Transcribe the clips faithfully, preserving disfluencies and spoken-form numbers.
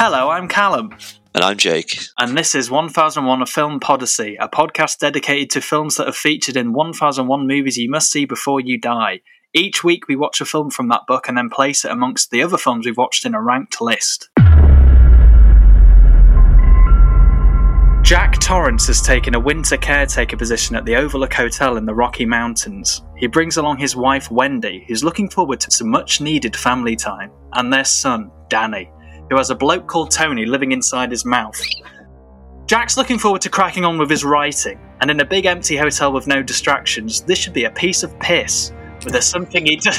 Hello, I'm Callum. And I'm Jake. And this is one thousand one: A Film Podyssey, a podcast dedicated to films that are featured in one thousand one Movies You Must See Before You Die. Each week we watch a film from that book and then place it amongst the other films we've watched in a ranked list. Jack Torrance has taken a winter caretaker position at the Overlook Hotel in the Rocky Mountains. He brings along his wife Wendy, who's looking forward to some much-needed family time, and their son, Danny, who has a bloke called Tony living inside his mouth. Jack's looking forward to cracking on with his writing, and in a big empty hotel with no distractions, this should be a piece of piss. But there's something he does,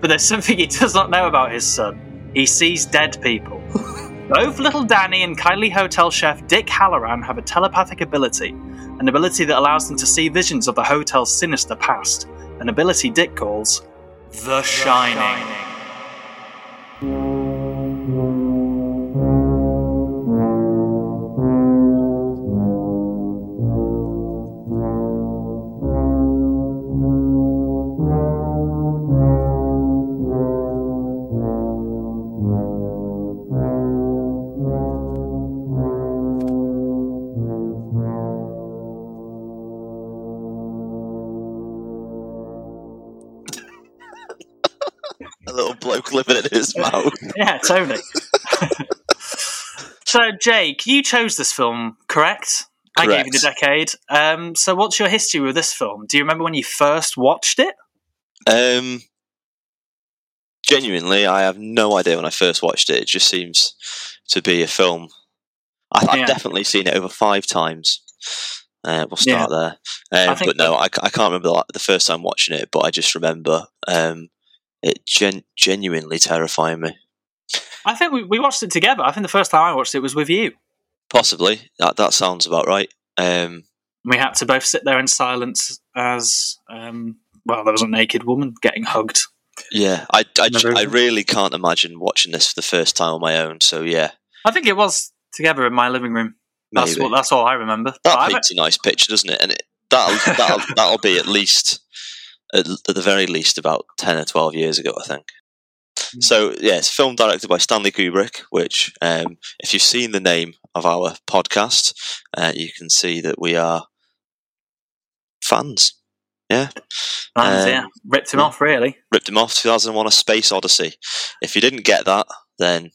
but there's something he does not know about his son. He sees dead people. Both little Danny and kindly hotel chef Dick Halloran have a telepathic ability, an ability that allows them to see visions of the hotel's sinister past, an ability Dick calls The Shining. The Shining. Living in his mouth. Yeah, Tony. So, Jake, you chose this film, correct? correct? I gave you the decade. Um, so what's your history with this film? Do you remember when you first watched it? Um, genuinely, I have no idea when I first watched it. It just seems to be a film. I, I've yeah. definitely seen it over five times. Uh, we'll start yeah. there. Um, but no, I, I can't remember the first time watching it, but I just remember... Um, It gen- genuinely terrifying me. I think we, we watched it together. I think the first time I watched it was with you. Possibly. That that sounds about right. Um, we had to both sit there in silence as, um, well, there was a naked woman getting hugged. Yeah, I, I, I really can't imagine watching this for the first time on my own, so yeah. I think it was together in my living room. Maybe. That's, what, that's all I remember. That paints a nice picture, doesn't it? And it, that'll, that'll, that'll be at least... At the very least, about ten or twelve years ago, I think. Mm. So, yeah, it's a film directed by Stanley Kubrick, which, um, if you've seen the name of our podcast, uh, you can see that we are fans. Yeah, fans. Um, yeah, ripped him off, really. Ripped him off. two thousand one: A Space Odyssey. If you didn't get that, then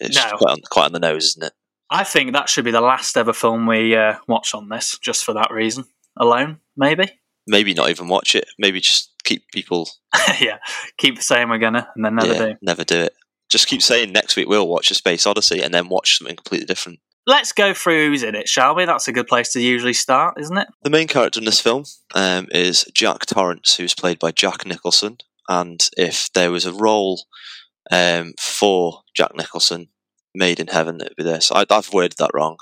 it's no. quite, on, quite on the nose, isn't it? I think that should be the last ever film we uh, watch on this, just for that reason alone, maybe. Maybe not even watch it. Maybe just keep people... yeah, keep saying we're gonna, and then never yeah, do. never do it. Just keep saying next week we'll watch A Space Odyssey, and then watch something completely different. Let's go through who's in it, shall we? That's a good place to usually start, isn't it? The main character in this film um, is Jack Torrance, who's played by Jack Nicholson. And if there was a role um, for Jack Nicholson made in heaven, it'd be this. I, I've worded that wrong.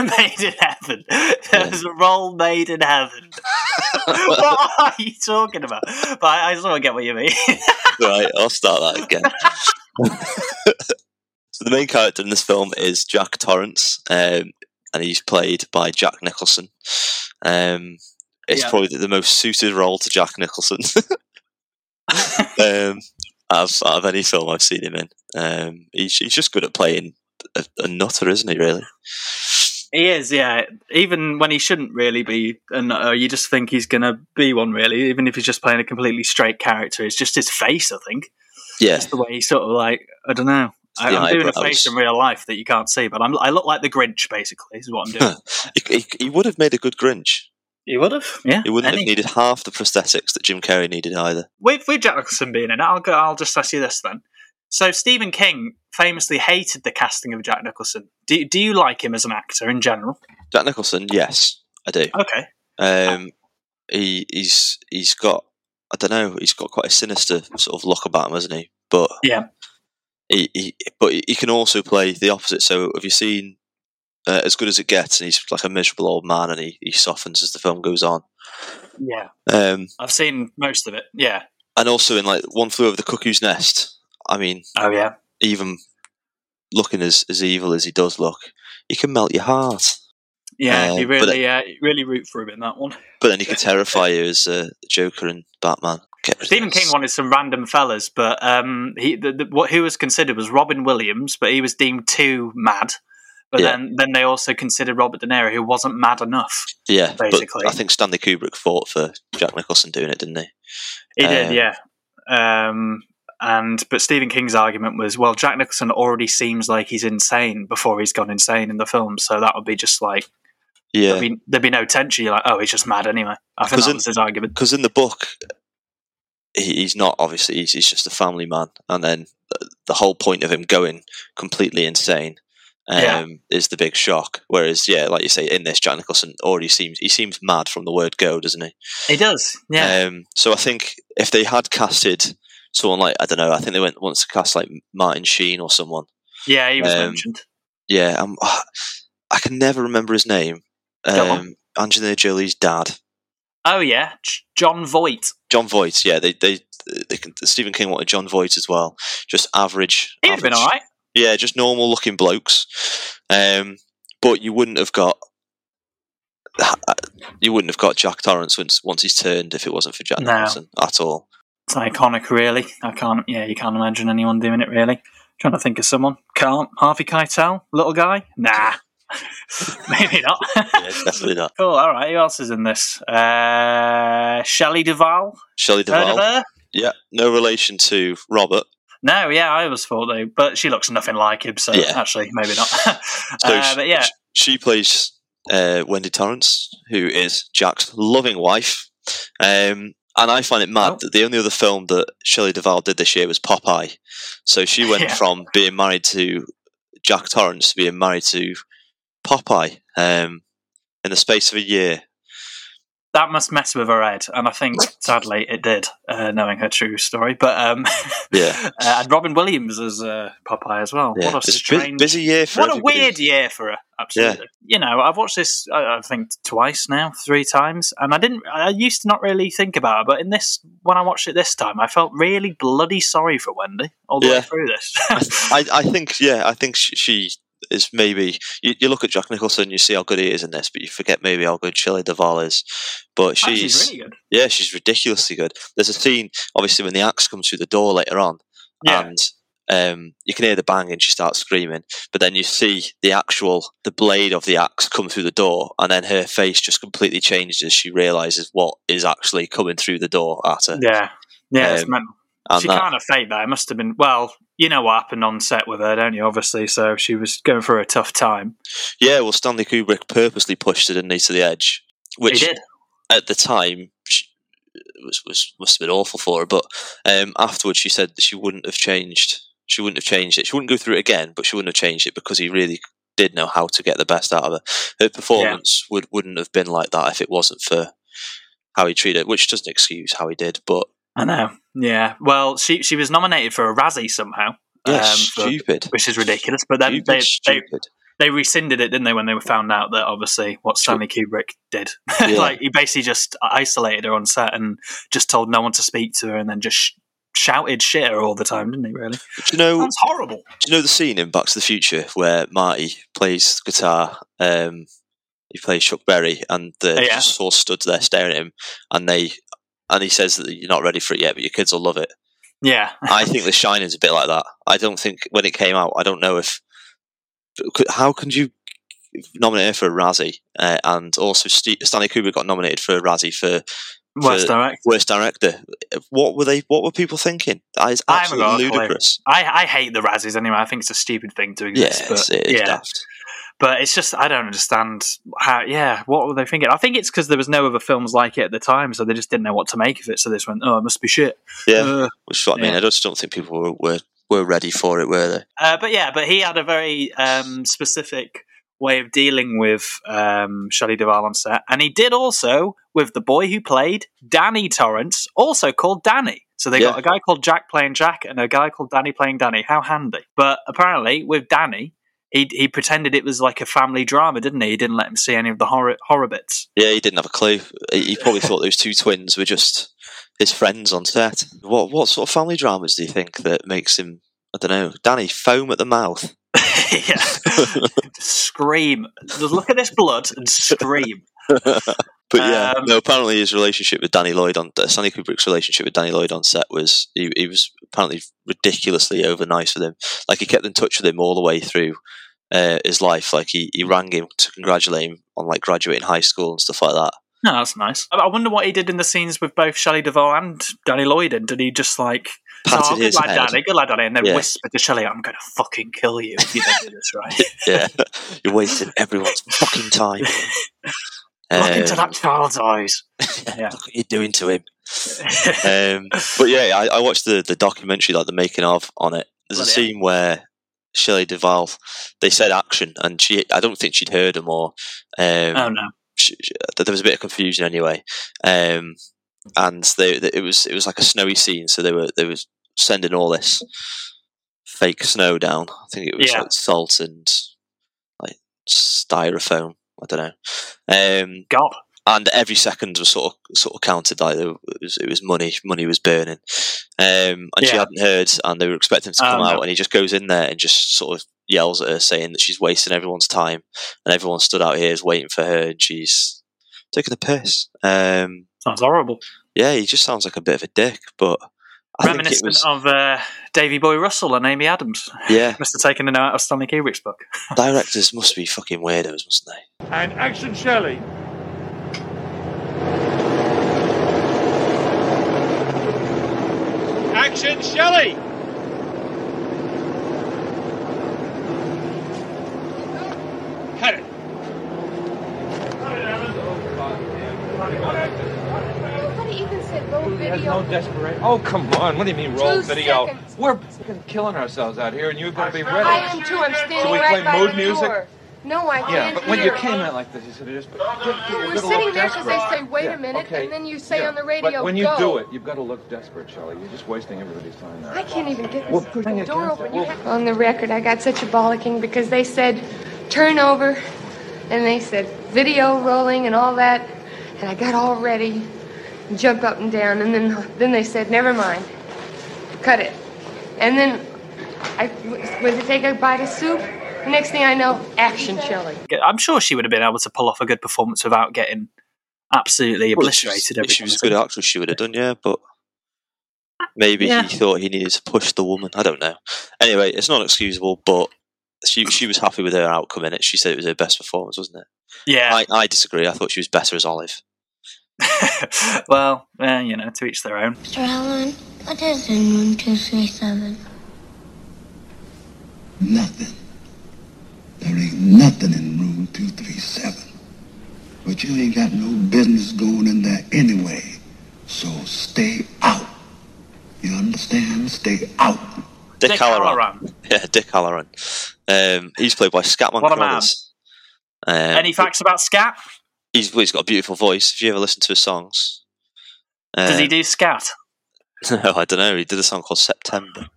Made in heaven. There was yeah. a role made in heaven. What are you talking about? But I, I just want to get what you mean. Right, I'll start that again. So the main character in this film is Jack Torrance, um, and he's played by Jack Nicholson. Um, it's yeah. probably the most suited role to Jack Nicholson um, out of any film I've seen him in. Um, he's, he's just good at playing a, a nutter, isn't he, really? He is, yeah. Even when he shouldn't really be a nutter, you just think he's going to be one, really, even if he's just playing a completely straight character. It's just his face, I think. Yeah. Just the way he's sort of like, I don't know. I, I'm eyebrows. doing a face in real life that you can't see, but I'm, I look like the Grinch, basically, is what I'm doing. he, he, he would have made a good Grinch. He would have, yeah. He wouldn't any. have needed half the prosthetics that Jim Carrey needed either. With, with Jack Nicholson being in it, I'll, go, I'll just ask you this then. So Stephen King famously hated the casting of Jack Nicholson. Do do you like him as an actor in general? Jack Nicholson, yes, I do. Okay. Um, he he's he's got I don't know he's got quite a sinister sort of look about him, hasn't he? But yeah. He, he but he can also play the opposite. So have you seen uh, As Good as It Gets? And he's like a miserable old man, and he, he softens as the film goes on. Yeah. Um, I've seen most of it. Yeah. And also in like One Flew Over the Cuckoo's Nest. I mean, oh yeah. Even looking as, as evil as he does look, he can melt your heart. Yeah, uh, you really, then, uh, you really root for him in that one. But then he can terrify you as uh, Joker and Batman. Stephen King wanted some random fellas, but um, he the, the, what who was considered was Robin Williams, but he was deemed too mad. But yeah. then, then they also considered Robert De Niro, who wasn't mad enough. Yeah, basically. But I think Stanley Kubrick fought for Jack Nicholson doing it, didn't he? He um, did, yeah. Um, and but Stephen King's argument was, well, Jack Nicholson already seems like he's insane before he's gone insane in the film, so that would be just like, yeah, there'd be, there'd be no tension. You're like, oh, he's just mad anyway. I think that in, was his argument. Because in the book, he's not, obviously, he's, he's just a family man. And then the whole point of him going completely insane um, yeah. is the big shock. Whereas, yeah, like you say, in this, Jack Nicholson already seems, he seems mad from the word go, doesn't he? He does, yeah. Um, so I think if they had casted someone like, I don't know, I think they went once to cast like Martin Sheen or someone. Yeah, he was um, mentioned. Yeah, I'm, I can never remember his name. Um, Angelina Jolie's dad. Oh yeah, John Voight. John Voight, yeah. They, they, they. Can, Stephen King wanted John Voight as well. Just average. He'd average, been all right. Yeah, just normal looking blokes. Um, but you wouldn't have got. You wouldn't have got Jack Torrance once, once he's turned if it wasn't for Jack no. Nicholson at all. It's iconic, really. I can't. Yeah, you can't imagine anyone doing it. Really, I'm trying to think of someone. Can't Harvey Keitel, little guy? Nah. Maybe not. Yeah, definitely not. Cool. All right. Who else is in this? Uh, Shelley Duvall. Shelley Duvall. Heard of her? Yeah. No relation to Robert. No. Yeah, I was thought though, but she looks nothing like him. So yeah. actually, maybe not. So uh, but yeah, she, she plays uh, Wendy Torrance, who is Jack's loving wife. Um, and I find it mad oh. that the only other film that Shelley Duvall did this year was Popeye. So she went yeah. from being married to Jack Torrance to being married to Popeye um, in the space of a year. That must mess with her head, and I think sadly it did, uh, knowing her true story. But um, yeah, uh, and Robin Williams as uh, Popeye as well. Yeah. What a strange, bu- busy year for what everybody. A weird year for her. Absolutely, yeah. You know, I've watched this I, I think twice now, three times, and I didn't. I used to not really think about her, but in this, when I watched it this time, I felt really bloody sorry for Wendy all the yeah. way through this. I, I think, yeah, I think she. she is maybe you, you look at Jack Nicholson, you see how good he is in this, but you forget maybe how good Shelley Duvall is. But she's, oh, she's really good. Yeah, she's ridiculously good. There's a scene, obviously, when the axe comes through the door later on, yeah. and um, you can hear the bang and she starts screaming. But then you see the actual the blade of the axe come through the door, and then her face just completely changes as she realizes what is actually coming through the door at her. Yeah, yeah, um, it's mental. She that. Kind of faked that. It must have been, well, you know what happened on set with her, don't you, obviously, so she was going through a tough time. Yeah, well, Stanley Kubrick purposely pushed her, didn't he, to the edge, which he did. At the time she was, was must have been awful for her, but um, afterwards she said that she wouldn't have changed, she wouldn't have changed it. She wouldn't go through it again, but she wouldn't have changed it because he really did know how to get the best out of her. Her performance yeah. would, wouldn't have been like that if it wasn't for how he treated it, which doesn't excuse how he did, but I know. Yeah. Well, she she was nominated for a Razzie somehow. Yeah, um, stupid. For, which is ridiculous. But then stupid, they, stupid. they they rescinded it, didn't they, when they were found out that obviously what Stanley Kubrick did. Yeah. Like he basically just isolated her on set and just told no one to speak to her, and then just sh- shouted shit at her all the time, didn't he? Really? Do you know? That's horrible. Do you know the scene in Back to the Future where Marty plays guitar? Um, he plays Chuck Berry, and the yeah. just all stood there staring at him, and they. And he says that you're not ready for it yet, but your kids will love it. Yeah. I think The Shining's a bit like that. I don't think, when it came out, I don't know if... Could, how could you nominate her for a Razzie? Uh, and also, St- Stanley Kubrick got nominated for a Razzie for... Worst director. Worst director. What were they? What were people thinking? That is absolutely I ludicrous. I, I hate the Razzies anyway. I think it's a stupid thing to exist. Yeah, but, it is yeah. daft. But it's just, I don't understand how, yeah, what were they thinking? I think it's because there was no other films like it at the time, so they just didn't know what to make of it. So they just went, oh, it must be shit. Yeah, uh, which is what yeah. I mean. I just don't think people were were, were ready for it, were they? Uh, but yeah, but he had a very um, specific way of dealing with um, Shelley Duvall on set. And he did also with the boy who played Danny Torrance, also called Danny. So they yeah. got a guy called Jack playing Jack and a guy called Danny playing Danny. How handy. But apparently with Danny, he he pretended it was like a family drama, didn't he? He didn't let him see any of the horror, horror bits. Yeah, he didn't have a clue. He, he probably thought those two twins were just his friends on set. What what sort of family dramas do you think that makes him, I don't know, Danny foam at the mouth? yeah. Scream. Just look at this blood and scream. But yeah, um, no, apparently his relationship with Danny Lloyd on uh, Stanley Kubrick's relationship with Danny Lloyd on set was he, he was apparently ridiculously over nice with him. Like, he kept in touch with him all the way through uh, his life. Like, he, he rang him to congratulate him on like graduating high school and stuff like that. No, that's nice. I wonder what he did in the scenes with both Shelley Duvall and Danny Lloyd. And did he just like patted oh, his head? Danny, good lad, Danny, and then yeah. whispered to Shelley, "I'm going to fucking kill you if you don't do this right." Yeah, you're wasting everyone's fucking time. Look um, into that child's eyes. Yeah. Look what you're doing to him. um, but yeah, I, I watched the, the documentary, like the making of, on it. There's Bloody a scene it. where Shelley Duvall, they said action, and she, I don't think she'd heard them or. Um, oh no. She, she, there was a bit of confusion anyway, um, and they, they, it was it was like a snowy scene, so they were they was sending all this fake snow down. I think it was yeah. like salt and like styrofoam. I don't know. Um, God. And every second was sort of sort of counted. Like it was, it was money. Money was burning, um, and yeah. she hadn't heard. And they were expecting him to come um, out, and he just goes in there and just sort of yells at her, saying that she's wasting everyone's time, and everyone stood out here is waiting for her, and she's taking the piss. Um, sounds horrible. Yeah, he just sounds like a bit of a dick, but I reminiscent think it was, of uh, Davy Boy Russell and Amy Adams. Yeah, must have taken a note out of Stanley Kubrick's book. Directors must be fucking weirdos, mustn't they? And action, Shelley. Action, Shelley! Cut it. How do you even say roll video? There's no desperation. Oh, come on. What do you mean roll Two video? Seconds. We're fucking killing ourselves out here, and you're going to be ready. I am too. I'm standing so we right play by mood the music? Door. No, I yeah, can't. Yeah, but when you came out like this, you said it is. But well, we're sitting there because they say, "Wait yeah, a minute," okay. and then you say yeah. on the radio, "Go." But when you go. do it, you've got to look desperate, Shelley. You're just wasting everybody's time there. I can't even get this well, door open. Well, have- on the record, I got such a bollocking because they said, "Turn over," and they said, "Video rolling" and all that, and I got all ready, and jumped up and down, and then then they said, "Never mind, cut it," and then I was to take a bite of soup. Next thing I know, action, Shelley. I'm sure she would have been able to pull off a good performance without getting absolutely well, obliterated. If she was a good actress, she would have done, yeah, but maybe yeah. he thought he needed to push the woman. I don't know. Anyway, it's not excusable, but she she was happy with her outcome in it. She said it was her best performance, wasn't it? Yeah. I, I disagree. I thought she was better as Olive. well, uh, you know, to each their own. Mister Allen, what is in room two thirty-seven? Nothing. There ain't nothing in room two thirty-seven. But you ain't got no business going in there anyway. So stay out. You understand? Stay out. Dick, Dick Halloran. Halloran. Yeah, Dick Halloran. Um, he's played by Scatman Crothers. What a man. Um, Any facts about Scat? He's, well, he's got a beautiful voice. If you ever listen to his songs. Um, Does he do Scat? No, I don't know. He did a song called September.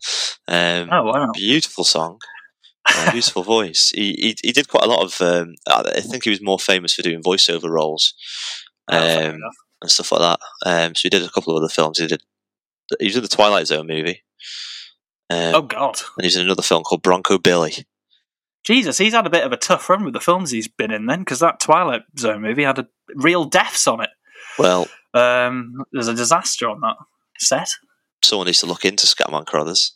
Um, oh, wow. Beautiful song. Uh, beautiful voice. He, he he did quite a lot of. Um, I think he was more famous for doing voiceover roles um, oh, and stuff like that. Um, so he did a couple of other films. He did. He was in the Twilight Zone movie. Um, oh God! And he's in another film called Bronco Billy. Jesus, he's had a bit of a tough run with the films he's been in then, because that Twilight Zone movie had a, real deaths on it. Well, um, there's a disaster on that set. Someone needs to look into Scatman Crothers.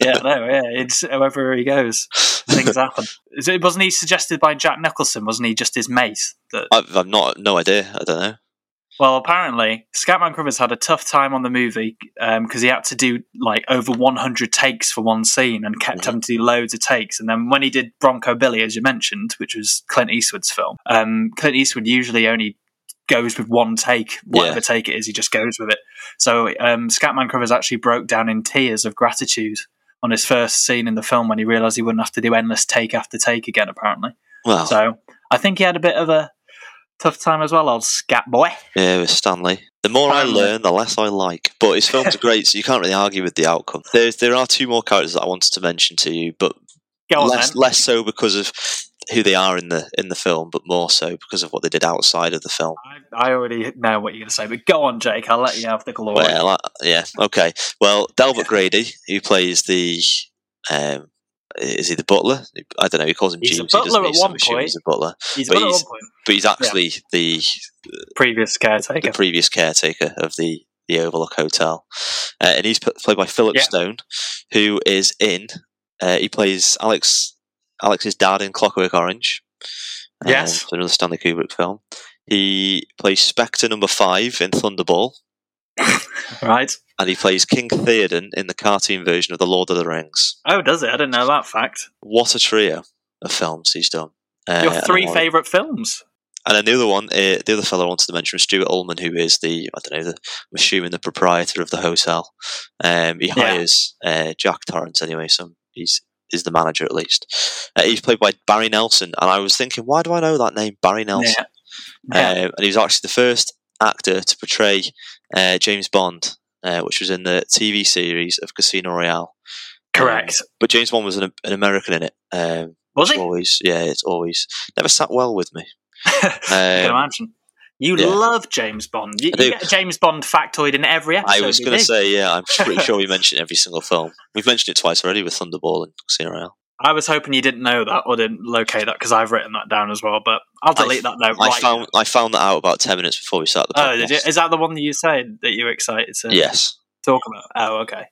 yeah, no, yeah. It's wherever he goes, things happen. Wasn't he suggested by Jack Nicholson? Wasn't he just his mate? That... I've, I've not, no idea. I don't know. Well, apparently, Scatman Crothers had a tough time on the movie because um, he had to do like over one hundred takes for one scene and kept mm-hmm. having to do loads of takes. And then when he did Bronco Billy, as you mentioned, which was Clint Eastwood's film, um, Clint Eastwood usually only goes with one take, whatever yeah. take it is, he just goes with it. So um, Scatman Crothers actually broke down in tears of gratitude on his first scene in the film when he realised he wouldn't have to do endless take after take again, apparently. Wow. So I think he had a bit of a tough time as well, old Scat Boy. Yeah, with Stanley. The more Stanley. I learn, the less I like. But his films are great, so you can't really argue with the outcome. There, there are two more characters that I wanted to mention to you, but on, less, then. less so because of... who they are in the in the film, but more so because of what they did outside of the film. I, I already know what you're going to say, but go on, Jake. I'll let you have the glory. Well, I, yeah, okay. Well, Delbert Grady, who plays the um, is he the butler? I don't know. He calls him he's James. He's a butler he at one point. He's a butler. He's but, a butler he's, at one point. But he's actually yeah. the previous caretaker. The previous caretaker of the, the Overlook Hotel, uh, and he's p- played by Philip yeah. Stone, who is in. Uh, he plays Alex Alex's dad in Clockwork Orange. Uh, yes, another Stanley Kubrick film. He plays Spectre Number Five in Thunderball. Right. And he plays King Theoden in the cartoon version of The Lord of the Rings. Oh, does it? I didn't know that fact. What a trio of films he's done. Uh, Your three favourite films. And then the other one, uh, the other fellow I wanted to mention was Stuart Ullman, who is the, I don't know, the, I'm assuming the proprietor of the hotel. Um, he hires yeah. uh, Jack Torrance anyway, so he's, he's the manager at least. Uh, he's played by Barry Nelson, and I was thinking, why do I know that name, Barry Nelson? Yeah. Yeah. Um, and he was actually the first actor to portray uh, James Bond, uh, which was in the T V series of Casino Royale. Correct. Um, but James Bond was an, an American in it. Um, was he? Always, yeah, it's always. Never sat well with me. um, I can imagine. You yeah. love James Bond. You, you get a James Bond factoid in every episode. I was going to say, yeah, I'm pretty sure we mentioned every single film. We've mentioned it twice already with Thunderball and Casino Royale. I was hoping you didn't know that or didn't locate that because I've written that down as well, but I'll delete I, that note I right found, now. I found that out about ten minutes before we started the podcast. Oh, did you? Is that the one that you said that you were excited to yes. talk about? Oh, okay.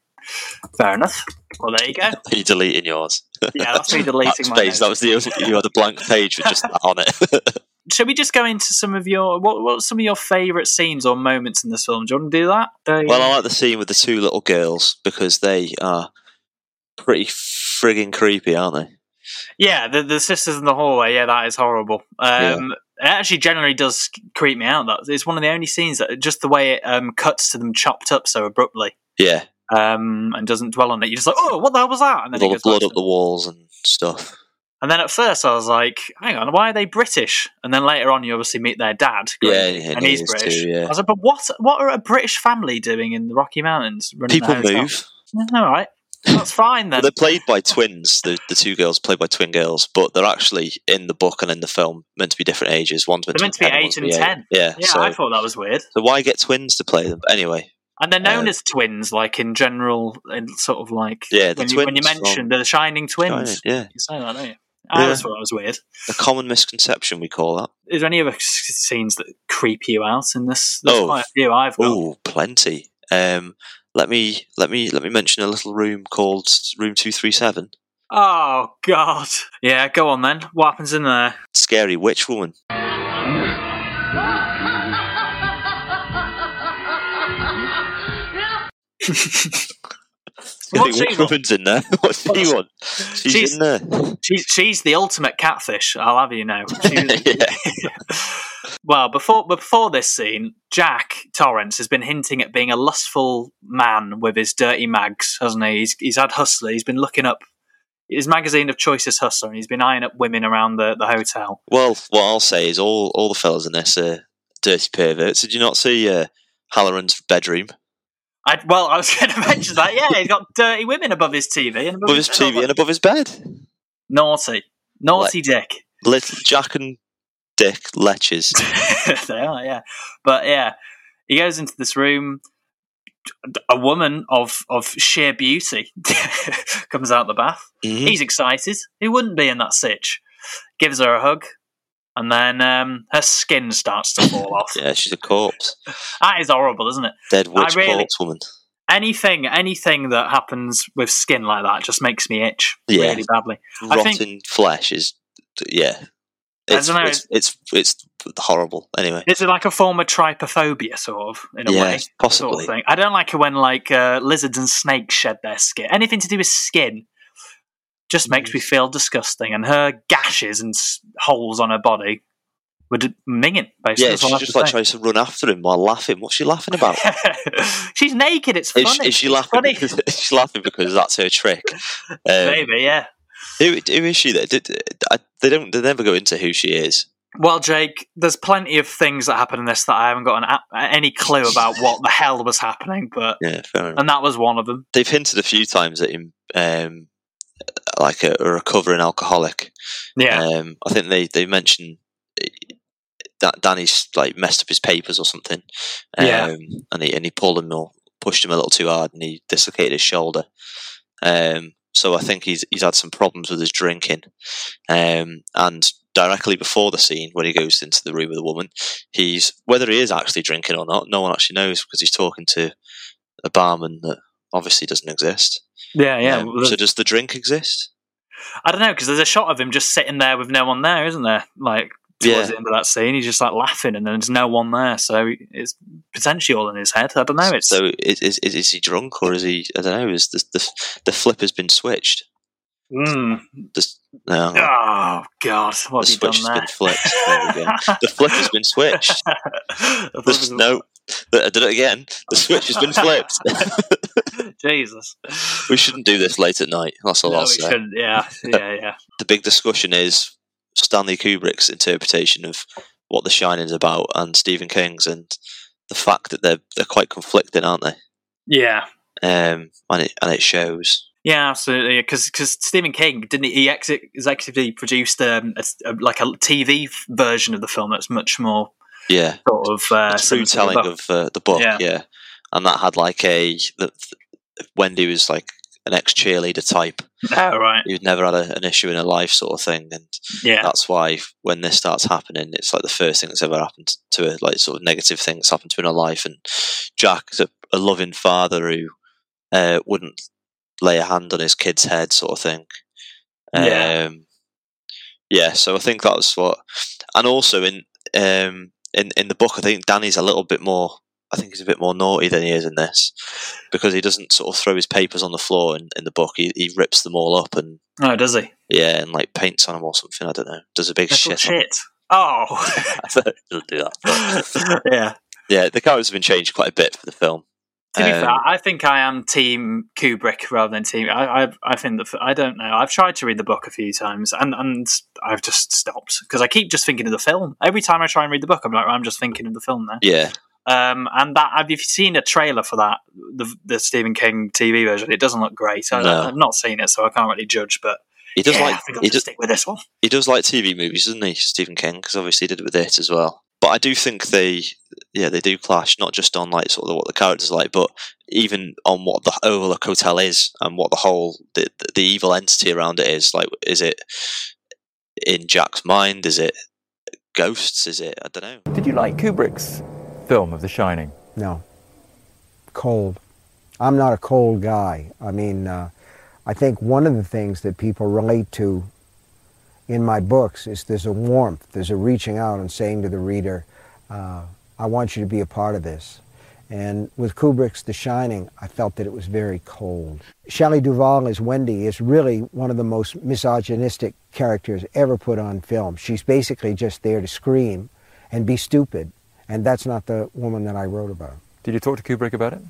Fair enough. Well, there you go. You're deleting yours. Yeah, that's me deleting that's my page. That was the you had a blank page with just that on it. Should we just go into some of your what? What are some of your favourite scenes or moments in this film? Do you want to do that? There well, I like the scene with the two little girls because they are pretty frigging creepy, aren't they? Yeah, the the sisters in the hallway. Yeah, that is horrible. Um, yeah. It actually generally does creep me out. That it's one of the only scenes that just the way it um, cuts to them chopped up so abruptly. Yeah. Um, and doesn't dwell on it. You're just like, oh, what the hell was that? And then all the blood up the walls and stuff. And then at first I was like, hang on, why are they British? And then later on you obviously meet their dad, yeah, yeah, and he's British. Too, yeah. I was like, but what what are a British family doing in the Rocky Mountains? People move. All right. That's fine then. Well, they're played by twins, the, the two girls played by twin girls, but they're actually in the book and in the film meant to be different ages. One's meant, meant to be ten, eight and be ten. Eight. Yeah, yeah so, I thought that was weird. So why get twins to play them? But anyway. And they're known um, as twins, like in general, in sort of like yeah, when, you, when you mentioned the Shining twins. Shining, yeah. You say that, don't you? I always thought that was weird. A common misconception, we call that. Is there any other scenes that creep you out in this? There's oh, quite a few I've got. Oh, plenty. Um, let me let me let me mention a little room called Room two thirty-seven. Oh God! Yeah, go on then. What happens in there? Scary witch woman. What's she want? In there? What's she want? She's, she's in there. She's, she's the ultimate catfish. I'll have you know. Well, before before this scene, Jack Torrance has been hinting at being a lustful man with his dirty mags, hasn't he? He's, he's had Hustler. He's been looking up his magazine of choice is Hustler, and he's been eyeing up women around the, the hotel. Well, what I'll say is all all the fellas in this are dirty perverts. Did you not see uh, Halloran's bedroom? I, well, I was going to mention that. Yeah, he's got dirty women above his T V and above, above his T V and above his bed. Naughty, naughty like, Dick. Little Jack and Dick leches. They are, yeah. But yeah, he goes into this room. A woman of, of sheer beauty comes out the bath. Mm-hmm. He's excited. He wouldn't be in that sitch. Gives her a hug. And then um, her skin starts to fall off. Yeah, she's a corpse. That is horrible, isn't it? Dead witch really, corpse woman. Anything, anything that happens with skin like that just makes me itch yeah. really badly. Rotten I think, flesh is, yeah. It's, I don't know. It's, it's, it's horrible. Anyway, is it like a form of trypophobia, sort of in a yeah, way? Possibly. Sort of thing? I don't like it when like uh, lizards and snakes shed their skin. Anything to do with skin. Just makes me feel disgusting, and her gashes and s- holes on her body were d- minging. Basically, yeah, she's just like trying to run after him while laughing. What's she laughing about? She's naked. It's funny. Is, is she laughing? Funny. Because, is she laughing because that's her trick? Um, Maybe, yeah. Who, who is she? That did, I, they don't. They never go into who she is. Well, Jake, there's plenty of things that happen in this that I haven't got an, any clue about what the hell was happening. But yeah, fair enough. And that was one of them. They've hinted a few times at him. Um, like a, a recovering alcoholic. Yeah. Um, I think they, they mentioned that Danny's like messed up his papers or something. Um, yeah. And he, and he pulled him or pushed him a little too hard and he dislocated his shoulder. Um, So I think he's he's had some problems with his drinking. Um, and directly before the scene, when he goes into the room with the woman, he's whether he is actually drinking or not, no one actually knows, because he's talking to a barman that obviously doesn't exist. Yeah, yeah. Um, well, so does the drink exist? I don't know, because there's a shot of him just sitting there with no one there, isn't there? Like, towards yeah. the end of that scene, he's just like laughing, and then there's no one there. So it's potentially all in his head. I don't know. It's so is is, is he drunk, or is he? I don't know. Is the the, the flip has been switched? Mm. Just, no. Oh God! What the have switch you done has there? Been flipped. There we go. The flip has been switched. There's no. I did it again. The switch has been flipped. Jesus. We shouldn't do this late at night. That's all no, I'll say. Shouldn't. Yeah, yeah, yeah. The big discussion is Stanley Kubrick's interpretation of what The Shining is about and Stephen King's, and the fact that they're they're quite conflicting, aren't they? Yeah. Um, and it and it shows. Yeah, absolutely. Because because Stephen King didn't he, he ex- executively produced um, a, a, like a T V version of the film that's much more yeah sort of uh, true telling of uh, the book. Yeah. yeah, and that had like a that Wendy was like an ex-cheerleader type. Oh, right. Who'd never had a, an issue in her life, sort of thing. And yeah. that's why when this starts happening, it's like the first thing that's ever happened to her, like sort of negative thing that's happened to her in her life. And Jack is a, a loving father who uh, wouldn't lay a hand on his kid's head, sort of thing. Yeah. Um, yeah, so I think that was what... And also in, um, in, in the book, I think Danny's a little bit more... I think he's a bit more naughty than he is in this, because he doesn't sort of throw his papers on the floor in, in the book. He, he rips them all up and oh, does he? Yeah, and like paints on them or something. I don't know. Does a big shit. shit. Oh, doesn't do that. yeah, yeah. The characters have been changed quite a bit for the film. To be um, fair, I think I am Team Kubrick rather than Team. I, I, I think that I don't know. I've tried to read the book a few times, and, and I've just stopped because I keep just thinking of the film. Every time I try and read the book, I'm like, I'm just thinking of the film now. Yeah. Um, and that have you seen a trailer for that the, the Stephen King T V version? It doesn't look great. I, no. I've not seen it, so I can't really judge. But he does yeah, like I think I'll he just does, stick with this one. He does like T V movies, doesn't he, Stephen King? Because obviously he did it with it as well. But I do think they, yeah, they do clash, not just on like sort of what the characters are like, but even on what the Overlook Hotel is and what the whole the, the evil entity around it is. Like, is it in Jack's mind? Is it ghosts? Is it I don't know. Did you like Kubrick's film of The Shining? No. Cold. I'm not a cold guy. I mean, uh, I think one of the things that people relate to in my books is there's a warmth, there's a reaching out and saying to the reader, uh, I want you to be a part of this. And with Kubrick's The Shining, I felt that it was very cold. Shelley Duvall as Wendy is really one of the most misogynistic characters ever put on film. She's basically just there to scream and be stupid. And that's not the woman that I wrote about. Did you talk to Kubrick about it?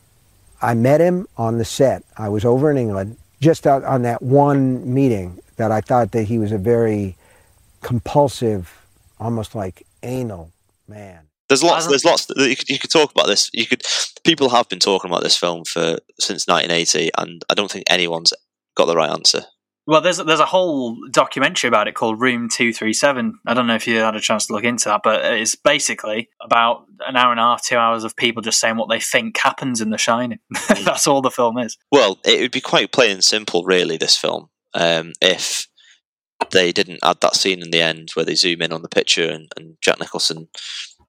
I met him on the set. I was over in England, just out on that one meeting that I thought that he was a very compulsive, almost like anal man. There's lots. There's lots that you could, you could talk about this. You could. People have been talking about this film for since nineteen eighty, and I don't think anyone's got the right answer. Well, there's there's a whole documentary about it called Room two thirty-seven. I don't know if you had a chance to look into that, but it's basically about an hour and a half, two hours of people just saying what they think happens in The Shining. That's all the film is. Well, it would be quite plain and simple, really, this film, um, if they didn't add that scene in the end where they zoom in on the picture and, and Jack Nicholson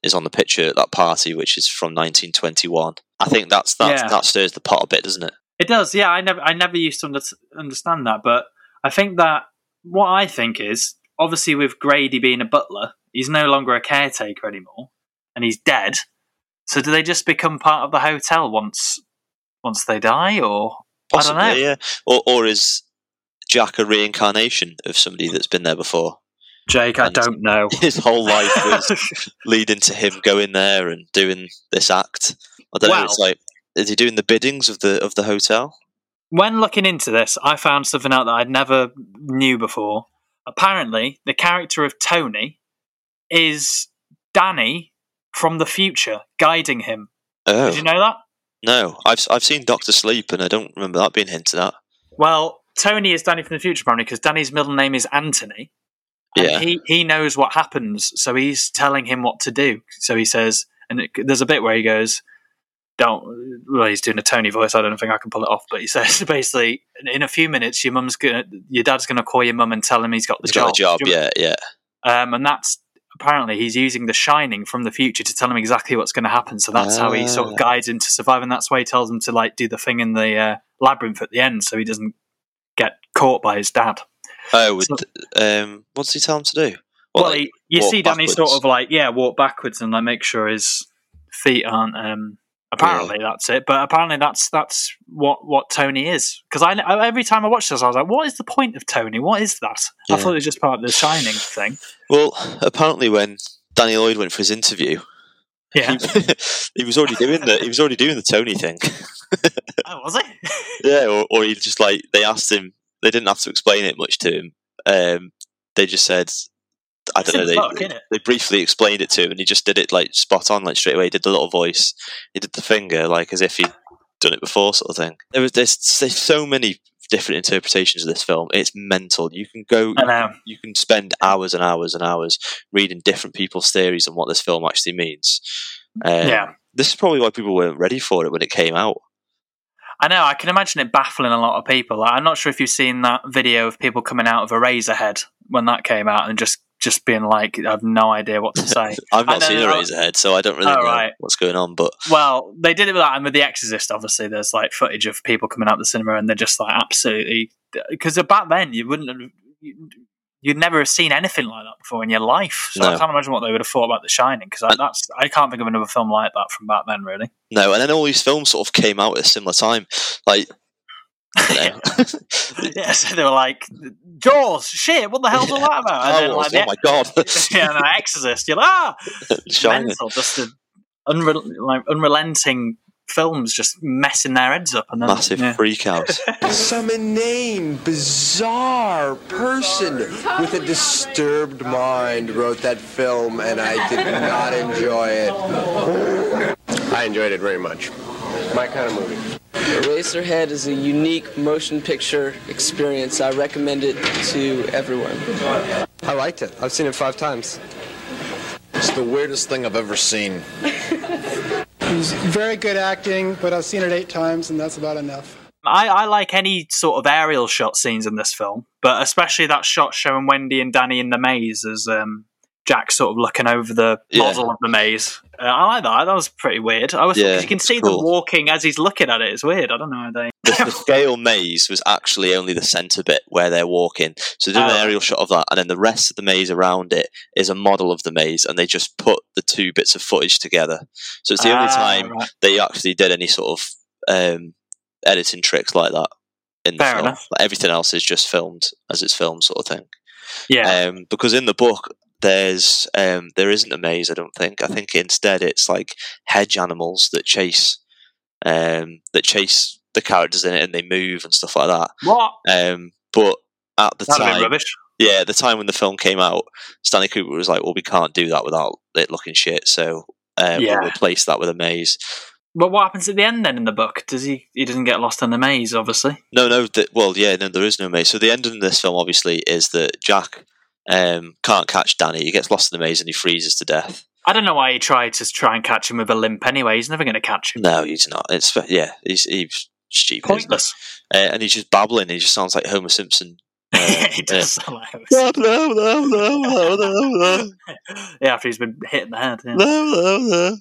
is on the picture at that party, which is from nineteen twenty-one. I think that's, that's yeah. that stirs the pot a bit, doesn't it? It does, yeah. I never I never used to under- understand that, but I think that what I think is, obviously with Grady being a butler, he's no longer a caretaker anymore, and he's dead. So do they just become part of the hotel once once they die, or possibly, I don't know? Yeah. Or or is Jack a reincarnation of somebody that's been there before? Jake, and I don't know. His whole life was leading to him going there and doing this act. I don't well, know. It's like, is he doing the biddings of the of the hotel? When looking into this, I found something out that I'd never knew before. Apparently, the character of Tony is Danny from the future, guiding him. Oh. Did you know that? No, I've I've seen Doctor Sleep, and I don't remember that being hinted at. Well, Tony is Danny from the future, apparently, because Danny's middle name is Anthony. And yeah. he, he knows what happens, so he's telling him what to do. So he says, and it, there's a bit where he goes, don't, well, he's doing a Tony voice, I don't think I can pull it off, but he says basically, in a few minutes, your mum's gonna, your dad's gonna call your mum and tell him he's got the he's job. Got the job, yeah, yeah. Um, and that's, apparently he's using The Shining from the future to tell him exactly what's going to happen. So that's ah. how he sort of guides him to survive, and that's why he tells him to like do the thing in the uh, labyrinth at the end, so he doesn't get caught by his dad. Oh, so, um, what does he tell him to do? Well, well like, he, you see backwards. Danny sort of like yeah, walk backwards and like make sure his feet aren't. Um, apparently yeah. that's it, but apparently that's that's what, what Tony is. Because I, I every time I watched this, I was like, what is the point of Tony? What is that? Yeah. I thought it was just part of The Shining thing. Well, apparently when Danny Lloyd went for his interview, yeah, he, he was already doing the he was already doing the Tony thing. Oh, was he? Yeah, or, or he just like they asked him. They didn't have to explain it much to him. Um, they just said, I it's don't know, they, book, they, they briefly explained it to him, and he just did it like spot on, like straight away. He did the little voice, he did the finger, like as if he'd done it before, sort of thing. There was there's, there's so many different interpretations of this film. It's mental. You can go, I know. You can spend hours and hours and hours reading different people's theories on what this film actually means. Um, yeah, this is probably why people weren't ready for it when it came out. I know, I can imagine it baffling a lot of people. Like, I'm not sure if you've seen that video of people coming out of a Razorhead when that came out and just, just being like, I have no idea what to say. I've not seen a Razorhead, so I don't really oh, know right. what's going on. But well, they did it with that, and with The Exorcist, obviously, there's like footage of people coming out of the cinema and they're just like, absolutely... Because back then, you wouldn't... Have, you, you'd never have seen anything like that before in your life. So no. I can't imagine what they would have thought about The Shining, because that's I can't think of another film like that from back then, really. No, and then all these films sort of came out at a similar time. Like, you know. Yeah, so they were like, Jaws, shit, what the hell's yeah. all that about? And oh, then, like, oh the, my God. Yeah, and no, Exorcist, you're like, ah! Shining. Mental, just an unre- like, unrelenting films just messing their heads up, and then massive yeah. freak out. Some inane, bizarre person bizarre. with a disturbed mind wrote that film, and I did not enjoy it. I enjoyed it very much. My kind of movie. Eraserhead is a unique motion picture experience. I recommend it to everyone. I liked it. I've seen it five times. It's the weirdest thing I've ever seen. He's very good acting, but I've seen it eight times, and that's about enough. I, I like any sort of aerial shot scenes in this film, but especially that shot showing Wendy and Danny in the maze as um, Jack sort of looking over the yeah. model of the maze. Uh, I like that. That was pretty weird. I was yeah, you can see cool. them walking as he's looking at it. It's weird. I don't know how they... The, the scale maze was actually only the centre bit where they're walking. So they did an aerial shot of that, and then the rest of the maze around it is a model of the maze, and they just put the two bits of footage together. So it's the ah, only time right. they actually did any sort of um, editing tricks like that in the Fair film. Enough. Like, everything else is just filmed as it's filmed, sort of thing. Yeah. Um, because in the book, there's um, there isn't a maze, I don't think. I think instead it's like hedge animals that chase um, that chase. the characters in it, and they move and stuff like that. What? Um, but at the That'd time, rubbish. yeah, at the time when the film came out, Stanley Kubrick was like, "Well, we can't do that without it looking shit." So um, yeah. we'll replace that with a maze. But what happens at the end then in the book? Does he? He doesn't get lost in the maze, obviously. No, no. The, well, yeah, no, there is no maze. So the end of this film, obviously, is that Jack um, can't catch Danny. He gets lost in the maze and he freezes to death. I don't know why he tried to try and catch him with a limp. Anyway, he's never going to catch him. No, he's not. It's yeah, he's he's. Stupid, pointless, uh, and he's just babbling. He just sounds like Homer Simpson. Uh, he does uh, sound like Homer Simpson. Yeah, after he's been hit in the head. Yeah.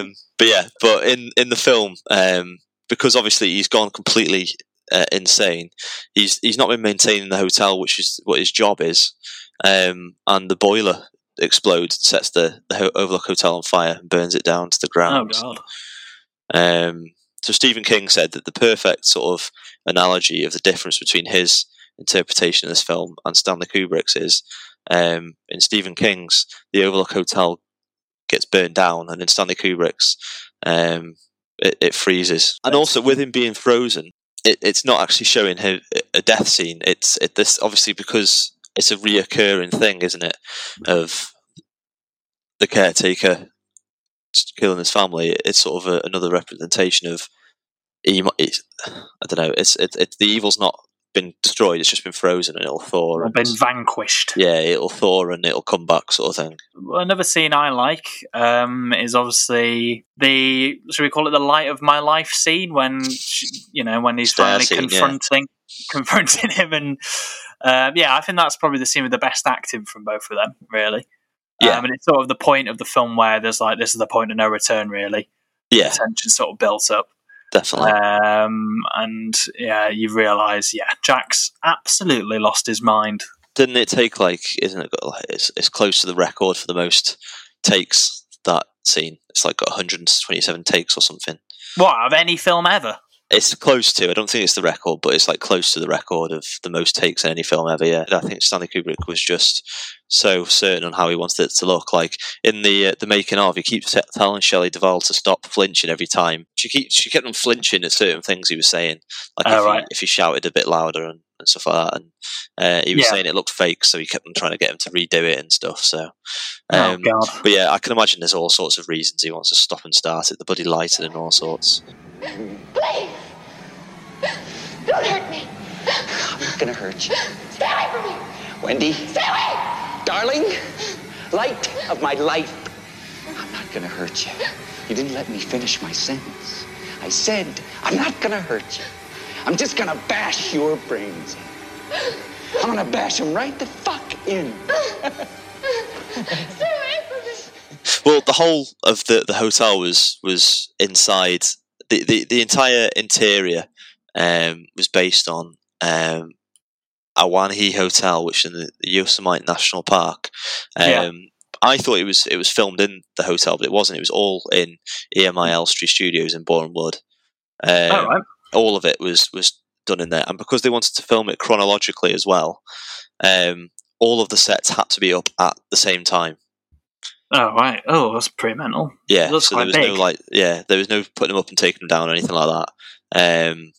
um, but yeah, but in in the film, um, because obviously he's gone completely uh, insane. He's he's not been maintaining the hotel, which is what his job is, um, and the boiler explodes, sets the, the Ho- Overlook Hotel on fire, and burns it down to the ground. Oh God. Um. So Stephen King said that the perfect sort of analogy of the difference between his interpretation of this film and Stanley Kubrick's is um, in Stephen King's, the Overlook Hotel gets burned down, and in Stanley Kubrick's, um, it, it freezes. And also with him being frozen, it, it's not actually showing him a death scene. It's it, this obviously because it's a reoccurring thing, isn't it, of the caretaker killing his family. It's sort of a, another representation of. He, I don't know. It's it, it, the evil's not been destroyed, it's just been frozen and it'll thaw. Or been vanquished. Yeah, it'll thaw and it'll come back, sort of thing. Another scene I like um, is obviously the, should we call it the light of my life scene, when, you know, when he's Stair finally scene, confronting yeah. confronting him. And um, yeah, I think that's probably the scene with the best acting from both of them, really. Yeah. Um, and it's sort of the point of the film where there's like, this is the point of no return, really. Yeah. The tension's sort of built up. Definitely. Um, and yeah, you realise, yeah, Jack's absolutely lost his mind. Didn't it take like, isn't it? Got like, it's, it's close to the record for the most takes, that scene. It's like got one hundred twenty-seven takes or something. What, of any film ever? It's close to, I don't think it's the record, but it's like close to the record of the most takes in any film ever. Yeah, I think Stanley Kubrick was just so certain on how he wanted it to look. Like in the uh, the making of, he keeps t- telling Shelley Duvall to stop flinching every time. She keep, she kept on flinching at certain things he was saying, like oh, if, right. he, if he shouted a bit louder and, and stuff like that. And uh, he was yeah. saying it looked fake, so he kept on trying to get him to redo it and stuff. So, um, oh, God. But yeah, I can imagine there's all sorts of reasons he wants to stop and start it. The bloody lighting and all sorts. Please! Don't hurt me! I'm not gonna hurt you. Stay away from me! Wendy! Stay away! Darling! Light of my life! I'm not gonna hurt you. You didn't let me finish my sentence. I said, I'm not gonna hurt you. I'm just gonna bash your brains in. I'm gonna bash them right the fuck in. Stay away from me! Well, the whole of the, the hotel was, was inside... The, the the entire interior um, was based on um, Awanhi Hotel, which is in the Yosemite National Park. Um, yeah. I thought it was it was filmed in the hotel, but it wasn't. It was all in E M I Elstree Studios in Boreham Wood. Um, all right. All of it was, was done in there. And because they wanted to film it chronologically as well, um, all of the sets had to be up at the same time. Oh right! Oh, that's pretty mental. Yeah, that's so there was big. no like, yeah, there was no putting them up and taking them down or anything like that. Um,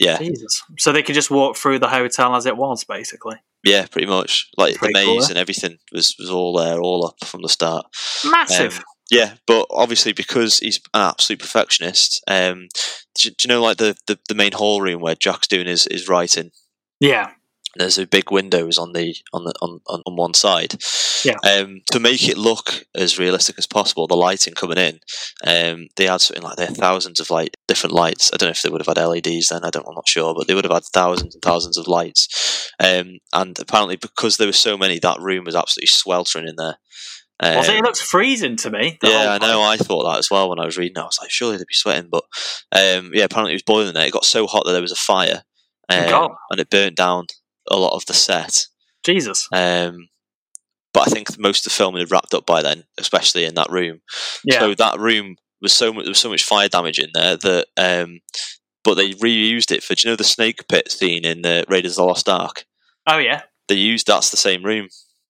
yeah, Jesus. So they could just walk through the hotel as it was, basically. Yeah, pretty much. Like pretty the maze cool, and everything was, was all there, all up from the start. Massive. Um, yeah, but obviously because he's an absolute perfectionist. Um, do, do you know like the, the, the main hall room where Jack's doing his, his writing? Yeah. There's a big windows on the on the on, on one side. Yeah. Um, to make it look as realistic as possible, the lighting coming in, um, they had something like there thousands of like different lights. I don't know if they would have had L E Ds then. I don't. I'm not sure, but they would have had thousands and thousands of lights. Um, and apparently, because there were so many, that room was absolutely sweltering in there. Um, well, it looks freezing to me. Yeah, I know. I thought that as well when I was reading it. I was like, surely they'd be sweating, but um, yeah, apparently it was boiling there. It got so hot that there was a fire, um, and it burnt down a lot of the set. Jesus. Um, but I think most of the filming had wrapped up by then, especially in that room. Yeah. So that room was so much, there was so much fire damage in there that, um, but they reused it for, do you know the snake pit scene in the Raiders of the Lost Ark? Oh yeah. They used, that's the same room.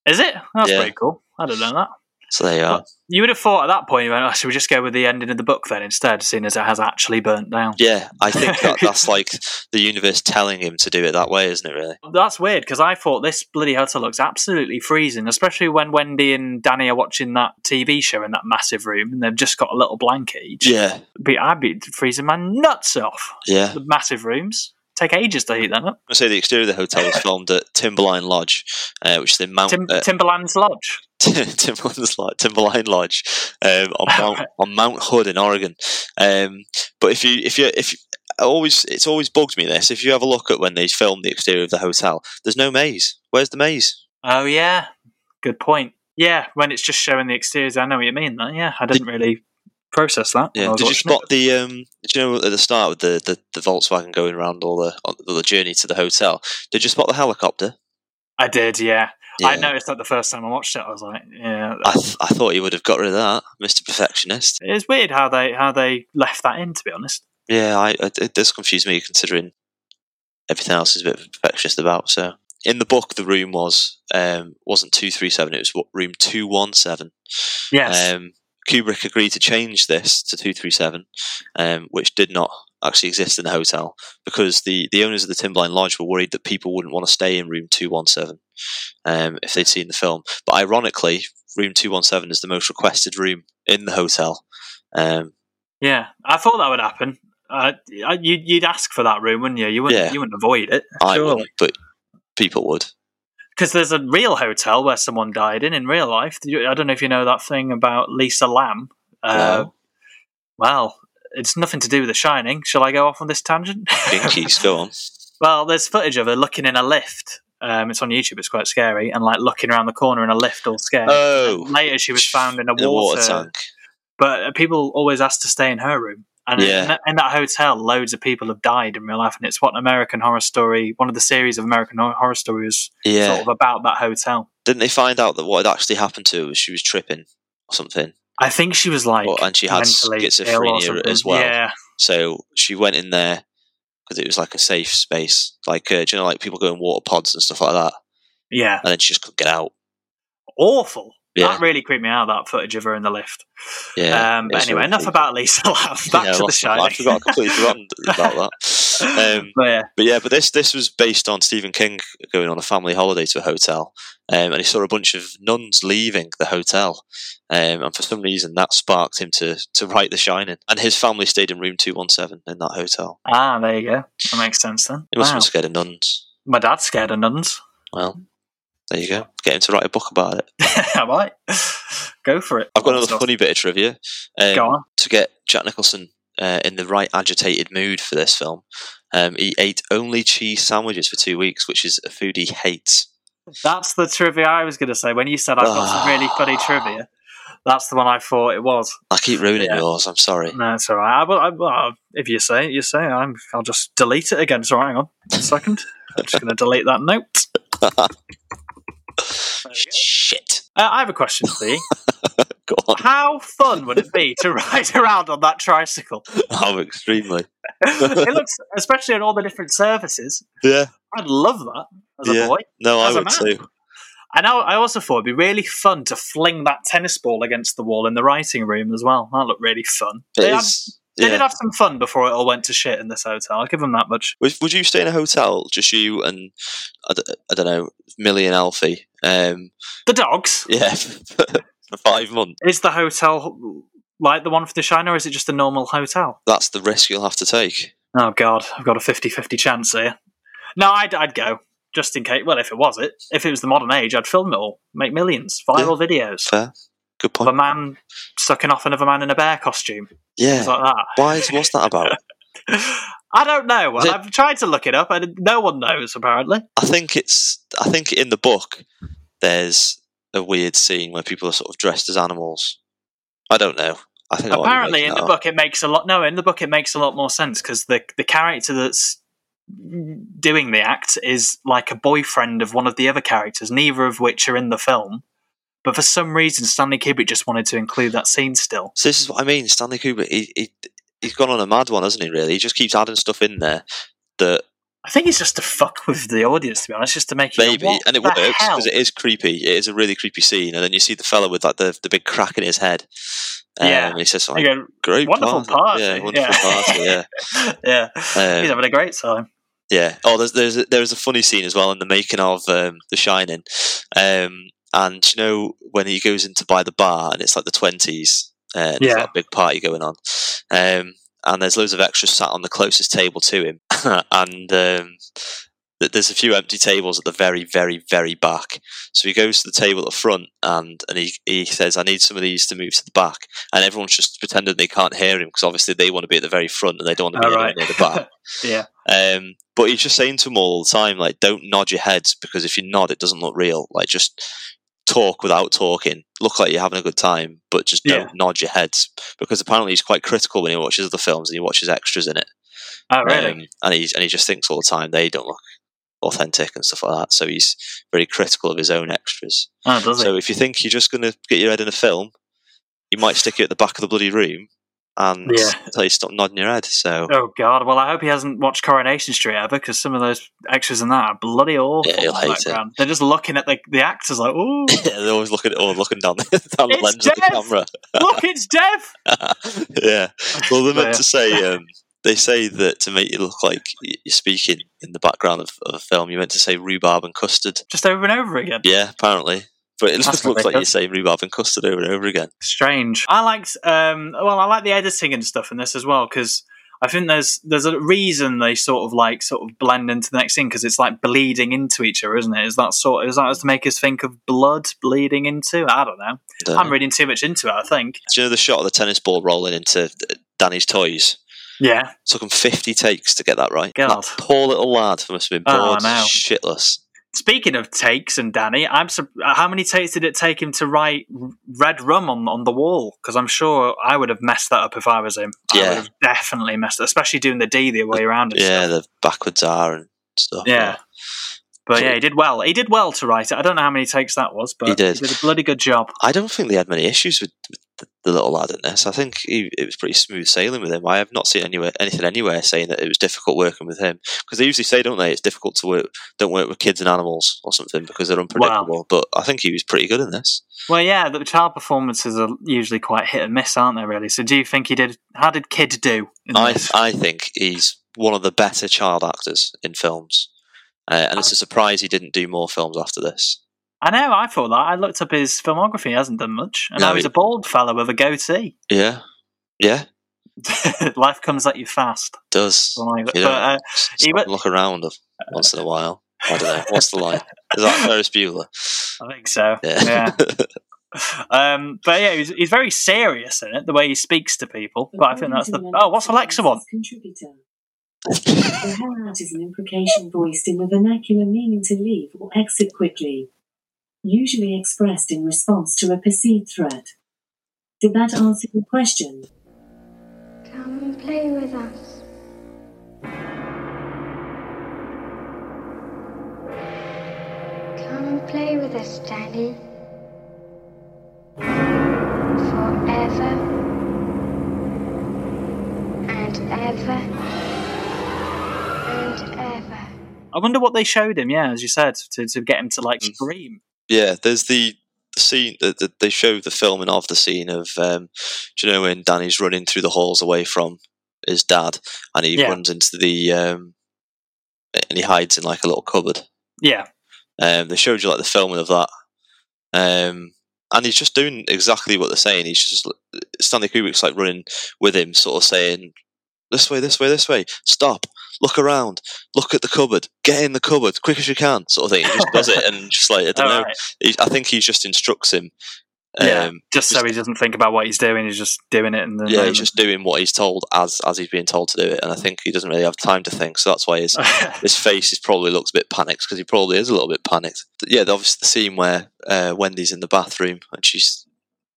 Is it? That's yeah. pretty cool. I didn't know that. So there you are. Well, you would have thought at that point, you went, oh, should we just go with the ending of the book then instead, seeing as it has actually burnt down? Yeah, I think that, that's like the universe telling him to do it that way, isn't it, really? That's weird, because I thought this bloody hotel looks absolutely freezing, especially when Wendy and Danny are watching that T V show in that massive room, and they've just got a little blanket each. Yeah. But I'd be freezing my nuts off. Yeah. The massive rooms. Take ages to heat that up. I say the exterior of the hotel was filmed at Timberline Lodge, uh, which is the Mount Tim- uh, Timberland's Lodge. Timberland's Lodge, Timberline Lodge um, on Mount on Mount Hood in Oregon. Um, but if you if you if you, always it's always bugged me this. If you have a look at when they filmed the exterior of the hotel, there's no maze. Where's the maze? Oh yeah, good point. Yeah, when it's just showing the exteriors, I know what you mean. Though. Yeah, I didn't Did- really. process that. Yeah. Did you spot it? the? Um, did you know at the start with the, the, the Volkswagen going around all the all the journey to the hotel? Did you spot the helicopter? I did. Yeah, yeah. I noticed that the first time I watched it. I was like, yeah. I, th- I thought you would have got rid of that, Mister Perfectionist. It's weird how they how they left that in. To be honest. Yeah, I, I, it does confuse me considering everything else is a bit perfectionist about. So in the book, the room was um, wasn't two three seven. It was what, room two one seven. Yes. Um, Kubrick agreed to change this to two three seven, um, which did not actually exist in the hotel because the, the owners of the Timberline Lodge were worried that people wouldn't want to stay in room two one seven um, if they'd seen the film. But ironically, room two one seven is the most requested room in the hotel. Um, yeah, I thought that would happen. Uh, you'd, you'd ask for that room, wouldn't you? You wouldn't, yeah. you wouldn't avoid it. I surely. Wouldn't, but people would. Because there's a real hotel where someone died in, in real life. I don't know if you know that thing about Lisa Lamb. Uh, no. Well, it's nothing to do with The Shining. Shall I go off on this tangent? Binkies, go on. Well, there's footage of her looking in a lift. Um, it's on YouTube. It's quite scary. And like looking around the corner in a lift, all scared. Oh. And later, she was found in a in water, water tank. But people always ask to stay in her room. And yeah. in, that, in that hotel, loads of people have died in real life, and it's what American Horror Story, one of the series of American Horror Stories, yeah. sort of about that hotel. Didn't they find out that what had actually happened to her was she was tripping or something? I think she was like, well, and she had schizophrenia as well. Yeah. So she went in there because it was like a safe space, like uh, do you know, like people go in water pods and stuff like that. Yeah. And then she just couldn't get out. Awful. Yeah. That really creeped me out, that footage of her in the lift. Yeah. Um, but anyway, really enough creepy. About Lisa Lamb. Back yeah, to The Shining. I forgot completely forgotten about that. Um, but, yeah. but yeah, but this this was based on Stephen King going on a family holiday to a hotel, um, and he saw a bunch of nuns leaving the hotel, um, and for some reason that sparked him to to write The Shining. And his family stayed in room two one seven in that hotel. Ah, there you go. That makes sense then. He must wow. have been scared of nuns. My dad's scared of nuns. Well. There you go. Get him to write a book about it. I might. Go for it. I've got another stuff. funny bit of trivia. Um, go on. To get Jack Nicholson uh, in the right agitated mood for this film, um, he ate only cheese sandwiches for two weeks, which is a food he hates. That's the trivia I was going to say. When you said I've got some really funny trivia, that's the one I thought it was. I keep ruining yeah. yours. I'm sorry. No, it's all right. I, I, I, if you say it, you say it. I'm, I'll just delete it again. So hang on a second. I'm just going to delete that note. Shit. Uh, I have a question for you. Go on. How fun would it be to ride around on that tricycle? Oh, extremely. It looks, especially on all the different surfaces. Yeah. I'd love that as yeah. a boy. No, as I would man. too. And I, I also thought it'd be really fun to fling that tennis ball against the wall in the writing room as well. That looked really fun. It they, is, had, they yeah. did have some fun before it all went to shit in this hotel. I'll give them that much. Would, would you stay in a hotel, just you and, I don't, I don't know, Millie and Alfie? Um, the dogs? Yeah, for five months. Is the hotel like the one for The Shining, or is it just a normal hotel? That's the risk you'll have to take. Oh, God. I've got a fifty-fifty chance here. No, I'd, I'd go. Just in case. Well, if it was it. If it was the modern age, I'd film it all. Make millions. Viral yeah, videos. Fair. Good point. Of a man sucking off another man in a bear costume. Yeah. Things like that. Why? What's that about? I don't know. Well, I've tried to look it up, and no one knows, apparently. I think it's. I think in the book, there's a weird scene where people are sort of dressed as animals. I don't know. I think apparently in the book it makes a lot. No, in the book it makes a lot more sense because the the character that's doing the act is like a boyfriend of one of the other characters, neither of which are in the film. But for some reason, Stanley Kubrick just wanted to include that scene still. So this is what I mean. Stanley Kubrick. He, he, He's gone on a mad one, hasn't he, really? He just keeps adding stuff in there that... I think it's just to fuck with the audience, to be honest, just to make it... Maybe, go, and it works, because it is creepy. It is a really creepy scene, and then you see the fella with like the, the big crack in his head. Um, yeah. He says something, go, great wonderful party. party. Yeah, wonderful yeah. party, yeah. yeah, um, he's having a great time. Yeah. Oh, there's there's a, there's a funny scene as well in the making of um, The Shining. Um, and, you know, when he goes in to buy the bar, and it's like the twenties... Uh, and yeah. there's that big party going on, um, and there's loads of extras sat on the closest table to him, and um, th- there's a few empty tables at the very, very, very back. So he goes to the table at the front, and and he he says, "I need some of these to move to the back," and everyone's just pretending they can't hear him because obviously they want to be at the very front and they don't want to be right. near the back. yeah. Um, but he's just saying to them all the time, like, "Don't nod your heads because if you nod, it doesn't look real. Like, just." Talk without talking, look like you're having a good time, but just don't yeah. nod your heads, because apparently he's quite critical when he watches other films and he watches extras in it. Oh, really? Um, and, he, and he just thinks all the time they don't look authentic and stuff like that, so he's very critical of his own extras. Oh, does he? So if you think you're just going to get your head in a film, you might stick it at the back of the bloody room and yeah. tell you stop nodding your head. So, oh God, well I hope he hasn't watched Coronation Street ever, because some of those extras in that are bloody awful. Yeah, he'll hate it. They're just looking at the, the actors like, ooh. Yeah, they're always looking at oh, looking down, down the lens death. Of the camera. Look, it's death. yeah. Well, they're meant yeah. to say, um, they say that to make you look like you're speaking in the background of, of a film, you're meant to say rhubarb and custard. Just over and over again. Yeah, apparently. But it just That's looks like you're saying rhubarb and custard over and over again. Strange. I liked, um, well, I like the editing and stuff in this as well, because I think there's there's a reason they sort of like sort of blend into the next scene, because it's like bleeding into each other, isn't it? Is that sort of, is that to make us think of blood bleeding into? I don't know. Don't I'm know. reading too much into it, I think. Do you know the shot of the tennis ball rolling into Danny's toys? Yeah. It took him fifty takes to get that right. God. That poor little lad must have been bored oh, shitless. Speaking of takes and Danny, I'm su- how many takes did it take him to write Red Rum on, on the wall? Because I'm sure I would have messed that up if I was him. Yeah. I would have definitely messed it up, especially doing the D the way around. And yeah, stuff. The backwards R and stuff. Yeah. But yeah, he did well. He did well to write it. I don't know how many takes that was, but he did, he did a bloody good job. I don't think they had many issues with the little lad in this. I think he, it was pretty smooth sailing with him. I have not seen anywhere, anything anywhere saying that it was difficult working with him, because they usually say, don't they, it's difficult to work, don't work with kids and animals or something because they're unpredictable. Wow. But I think he was pretty good in this. Well, yeah, the child performances are usually quite hit and miss, aren't they, really? So do you think he did, how did kid do in I, this? I think he's one of the better child actors in films. Uh, and it's a surprise he didn't do more films after this. I know, I thought that. I looked up his filmography, he hasn't done much. And no, now he's he... a bald fellow with a goatee. Yeah. Yeah. Life comes at you fast. It does. Like that. But, uh, he went... Look around once in a while. I don't know. What's the line? Is that Ferris Bueller? I think so. Yeah. yeah. Um, but yeah, he's, he's very serious in it, the way he speaks to people. But I think that's the... Oh, what's Alexa want? The hell out is an imprecation voiced in the vernacular meaning to leave or exit quickly, usually expressed in response to a perceived threat. Did that answer your question? Come and play with us. Come and play with us, Danny. Forever and ever. I wonder what they showed him, yeah, as you said, to, to get him to, like, scream. Yeah, there's the scene, that the, they show the filming of the scene of, um, do you know, when Danny's running through the halls away from his dad, and he yeah. runs into the, um, and he hides in, like, a little cupboard. Yeah. Um, they showed you, like, the filming of that. Um, and he's just doing exactly what they're saying. He's just, Stanley Kubrick's, like, running with him, sort of saying, this way, this way, this way, stop. Look around, look at the cupboard, get in the cupboard, quick as you can, sort of thing. He just does it and just like, I don't know. Right. He, I think he just instructs him. Um, yeah, just so just, he doesn't think about what he's doing, he's just doing it. And then, yeah, he's just doing what he's told as as he's being told to do it. And I think he doesn't really have time to think. So that's why his his face is probably looks a bit panicked, because he probably is a little bit panicked. Yeah, obviously the scene where uh, Wendy's in the bathroom and she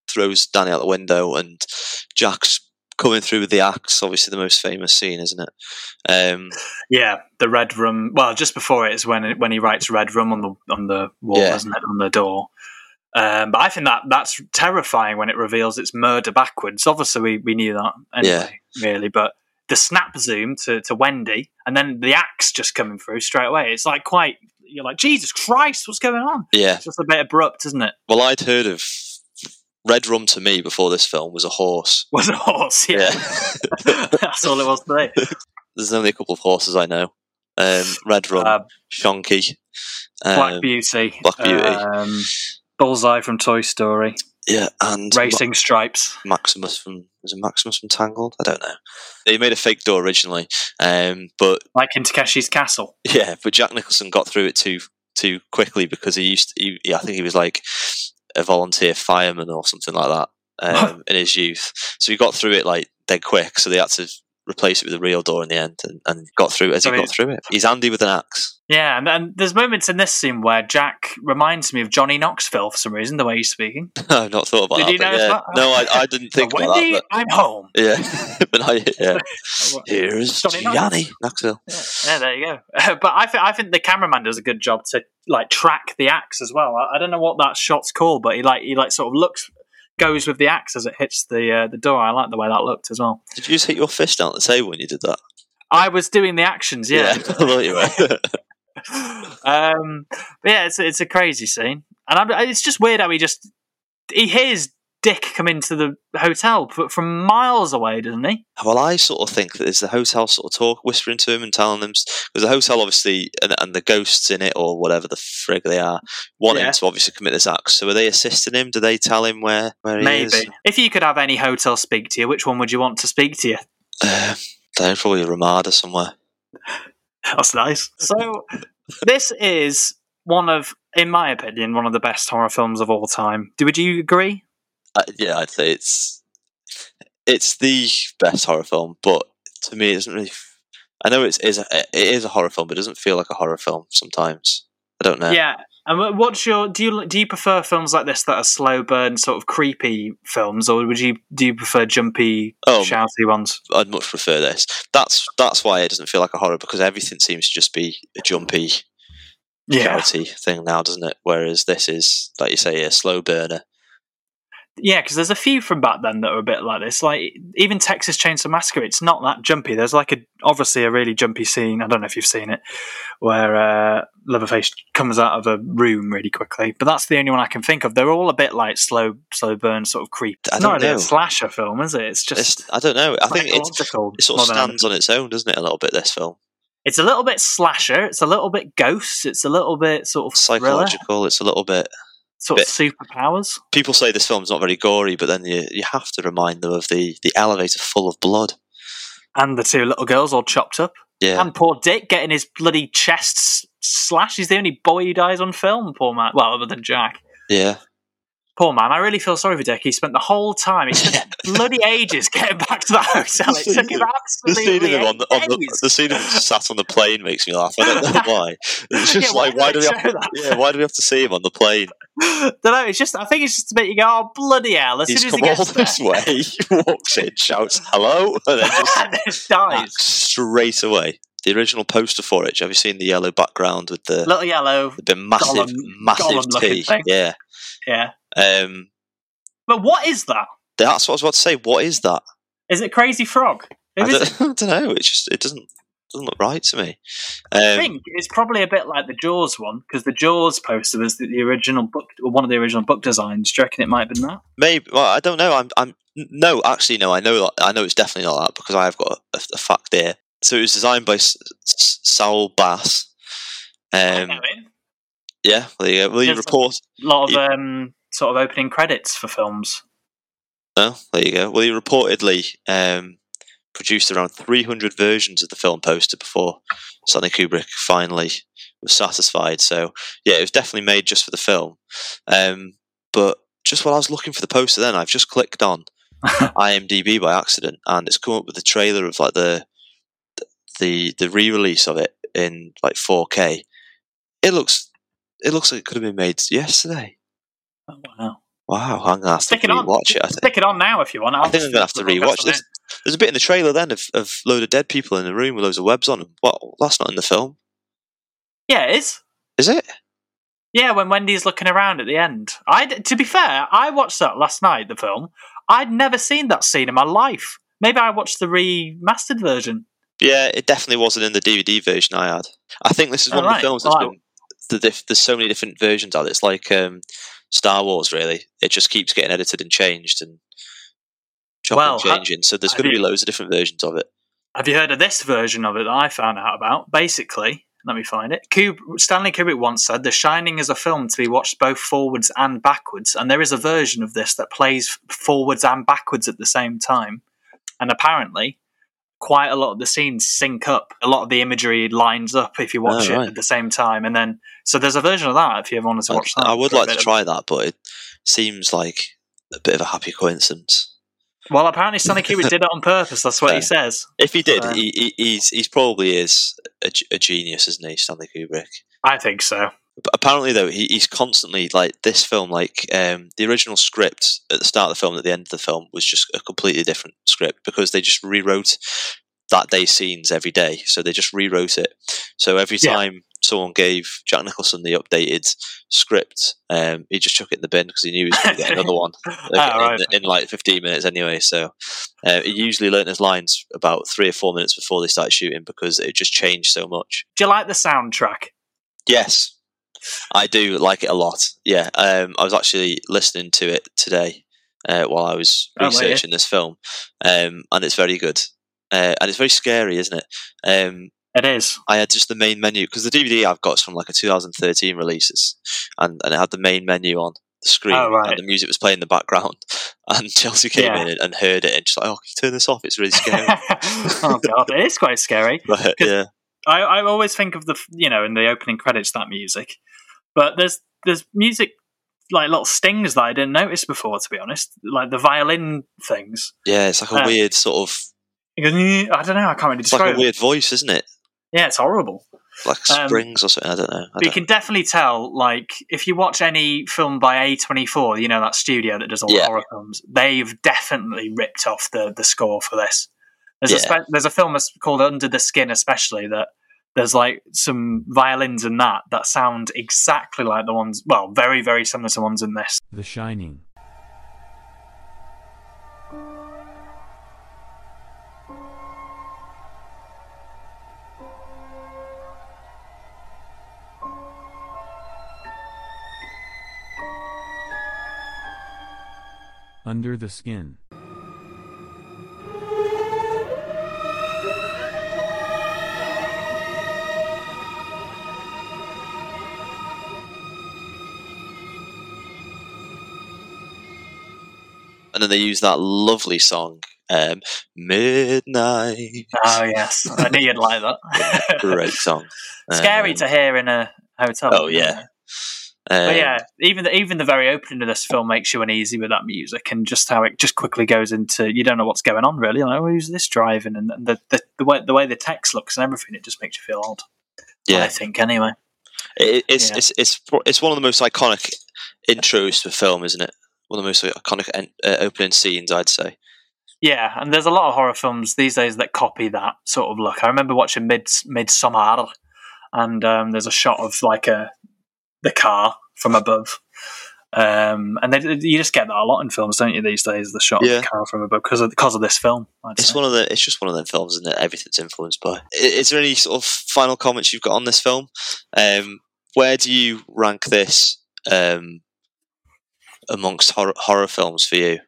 throws Danny out the window and Jack's coming through with the axe, obviously the most famous scene, isn't it? Um, yeah, the Red Rum. Well, just before it is when when he writes Red Rum on the on the wall, yeah. isn't it, on the door? Um, but I think that that's terrifying when it reveals it's murder backwards. Obviously, we, we knew that anyway, yeah. really. But the snap zoom to, to Wendy, and then the axe just coming through straight away. It's like quite you're like Jesus Christ, what's going on? Yeah, it's just a bit abrupt, isn't it? Well, I'd heard of. Red Rum to me before this film was a horse. Was a horse, yeah. yeah. That's all it was today. There's only a couple of horses I know. Um, Red Rum, uh, Shonky. Um, Black Beauty. Black Beauty. Um, Bullseye from Toy Story. Yeah, and... Racing Ma- Stripes. Maximus from... Was it Maximus from Tangled? I don't know. They made a fake door originally, um, but... Like in Takeshi's Castle. Yeah, but Jack Nicholson got through it too too quickly because he used to... He, I think he was like... a volunteer fireman or something like that um, in his youth. So he got through it like dead quick, so they had to replace it with a real door in the end and, and got through it as so he got through it. He's Andy with an axe. Yeah, and, and there's moments in this scene where Jack reminds me of Johnny Knoxville for some reason, the way he's speaking. I've not thought about Did that. Did you notice yeah. that? No, I, I didn't think about Wendy, that. But... I'm home. Yeah. but I, yeah. Here's Johnny Knox. Knoxville. Yeah. yeah, there you go. but I, th- I think the cameraman does a good job to like track the axe as well. I, I don't know what that shot's called, but he like he like sort of looks... goes with the axe as it hits the uh, the door. I like the way that looked as well. Did you just hit your fist down the table when you did that? I was doing the actions, yeah. yeah I thought you were. um, but yeah, it's it's a crazy scene, and I'm, it's just weird how he just he hears Dick come into the hotel from miles away, doesn't he? Well, I sort of think that it's the hotel sort of talk, whispering to him and telling him, because the hotel obviously, and, and the ghosts in it or whatever the frig they are, want yeah. him to obviously commit this act. So are they assisting him? Do they tell him where, where he Maybe. is? Maybe. If you could have any hotel speak to you, which one would you want to speak to you? Um, There's probably a Ramada somewhere. That's nice. So this is one of, in my opinion, one of the best horror films of all time. Would you agree? Uh, yeah, I'd say it's it's the best horror film, but to me, it doesn't really... F- I know it's, it's a, it is a horror film, but it doesn't feel like a horror film sometimes. I don't know. Yeah. And what's your do you do you prefer films like this that are slow burn, sort of creepy films, or would you do you prefer jumpy, oh, shouty ones? I'd much prefer this. That's that's why it doesn't feel like a horror, because everything seems to just be a jumpy, yeah. shouty thing now, doesn't it? Whereas this is, like you say, a slow burner. Yeah, because there's a few from back then that are a bit like this. Like even Texas Chainsaw Massacre, it's not that jumpy. There's like a obviously a really jumpy scene. I don't know if you've seen it, where uh, Leatherface comes out of a room really quickly. But that's the only one I can think of. They're all a bit like slow, slow burn, sort of creep. It's not really a slasher film, is it? It's just it's, I don't know. I think it's, it sort of stands on its own, doesn't it? A little bit. This film. It's a little bit slasher. It's a little bit ghosts. It's a little bit sort of psychological. Thriller. It's a little bit. Sort of superpowers. People say this film's not very gory, but then you you have to remind them of the, the elevator full of blood. And the two little girls all chopped up. Yeah. And poor Dick getting his bloody chest slashed. He's the only boy who dies on film, poor man. Well, other than Jack. Yeah. Poor man. I really feel sorry for Dick. He spent the whole time, he spent bloody ages getting back to that hotel. It took him absolutely the scene of him on the, on the, the scene of him sat on the plane makes me laugh. I don't know why. It's just yeah, like, why, why do we have to, yeah, why do we have to see him on the plane? Don't know, it's just I think it's just a bit you go, oh bloody hell, as he's soon as he gets all there. This way, walks in, shouts hello, and then just, and just dies straight away. The original poster for it, have you seen the yellow background with the little yellow the massive golem, massive golem T thing. Yeah. Yeah. Um But what is that? That's what I was about to say, what is that? Is it Crazy Frog? I don't, it? I don't know, it just it doesn't doesn't look right to me. Um, I think it's probably a bit like the Jaws one, because the Jaws poster was the, the original book, or one of the original book designs. Do you reckon it might have been that? Maybe. Well, I don't know. I'm. I'm. No, actually, no. I know. I know it's definitely not that, because I have got a, a fact there. So it was designed by S- S- Saul Bass. Um, I know it. Yeah. Well, you, will you report? A lot of you, um, sort of opening credits for films. Oh, there you go. Well, he reportedly. Um, produced around three hundred versions of the film poster before Stanley Kubrick finally was satisfied. So, yeah, it was definitely made just for the film. Um, but just while I was looking for the poster then, I've just clicked on IMDb by accident, and it's come up with the trailer of like the the the re-release of it in like four K. It looks it looks like it could have been made yesterday. Oh, wow. Wow, I'm going to have stick to re-watch it, it I think. Stick it on now if you want. I'll I think I'm going to have to re-watch this. There's a bit in the trailer then of a load of dead people in a room with loads of webs on them. Well, that's not in the film. Yeah, it is. Is it? Yeah, when Wendy's looking around at the end. I, to be fair, I watched that last night, the film. I'd never seen that scene in my life. Maybe I watched the remastered version. Yeah, it definitely wasn't in the D V D version I had. I think this is one oh, of the right. films that's wow. been... The, the, there's so many different versions of it. It's like um, Star Wars, really. It just keeps getting edited and changed and... Chopping well, changing, have, so there's going to be you, loads of different versions of it. Have you heard of this version of it that I found out about? Basically, let me find it. Kub- Stanley Kubrick once said, "The Shining is a film to be watched both forwards and backwards," and there is a version of this that plays forwards and backwards at the same time. And apparently, quite a lot of the scenes sync up. A lot of the imagery lines up if you watch oh, right. it at the same time. And then, so there's a version of that if you ever wanted to watch I, that. I would like to try that, but it seems like a bit of a happy coincidence. Well, apparently Stanley Kubrick did it on purpose. That's what yeah. he says. If he did, uh, he, he he's, he's probably is a, a genius, isn't he, Stanley Kubrick? I think so. But apparently, though, he, he's constantly, like, this film, like, um, the original script at the start of the film and at the end of the film was just a completely different script because they just rewrote that day's scenes every day. So they just rewrote it. So every time yeah. someone gave Jack Nicholson the updated script, um, he just chuck it in the bin because he knew he was going to get another one oh, in, right. in, in like fifteen minutes anyway. So uh, he usually learnt his lines about three or four minutes before they started shooting because it just changed so much. Do you like the soundtrack? Yes, I do like it a lot. Yeah, um, I was actually listening to it today uh, while I was researching oh, this film, um, and it's very good. Uh, and it's very scary, isn't it? Um, It is. I had just the main menu, because the D V D I've got is from like a two thousand thirteen releases, and, and it had the main menu on the screen, oh, right. and the music was playing in the background, And Chelsea came yeah. in and, and heard it and she's like, oh, can you turn this off? It's really scary. Oh, God, it is quite scary. But, yeah. I, I always think of the, you know, in the opening credits, that music. But there's there's music, like little stings that I didn't notice before, to be honest. Like the violin things. Yeah, it's like a um, weird sort of... I don't know, I can't really it's describe it. It's like a weird voice, isn't it? Yeah, it's horrible. Like springs um, or something, I don't know. I but don't. You can definitely tell, like, if you watch any film by A twenty-four, you know, that studio that does all yeah. the horror films, they've definitely ripped off the, the score for this. There's, yeah. a spe- there's a film called Under the Skin, especially, that there's, like, some violins in that that sound exactly like the ones, well, very, very similar to the ones in this. The Shining. Under the Skin. And then they use that lovely song, um, Midnight. Oh, yes. I knew you'd like that. Great song. Scary um, to hear in a hotel. Oh, yeah. Um, but yeah, even the, even the very opening of this film makes you uneasy with that music and just how it just quickly goes into, you don't know what's going on really. Like, oh, who's this driving? And the, the the way the way the text looks and everything, it just makes you feel odd. Yeah, I think anyway. It, it's, yeah. it's it's it's one of the most iconic intros to a film, isn't it? One of the most iconic en- uh, opening scenes, I'd say. Yeah, and there's a lot of horror films these days that copy that sort of look. I remember watching Mid Midsommar, and um, there's a shot of like a the car from above. Um, and they, you just get that a lot in films, don't you, these days, the shot yeah. of the car from above, because of, because of this film. I'd it's say. one of the, it's just one of them films, isn't it? Everything's influenced by. Is, is there any sort of final comments you've got on this film? Um, where do you rank this um, amongst horror, horror films for you?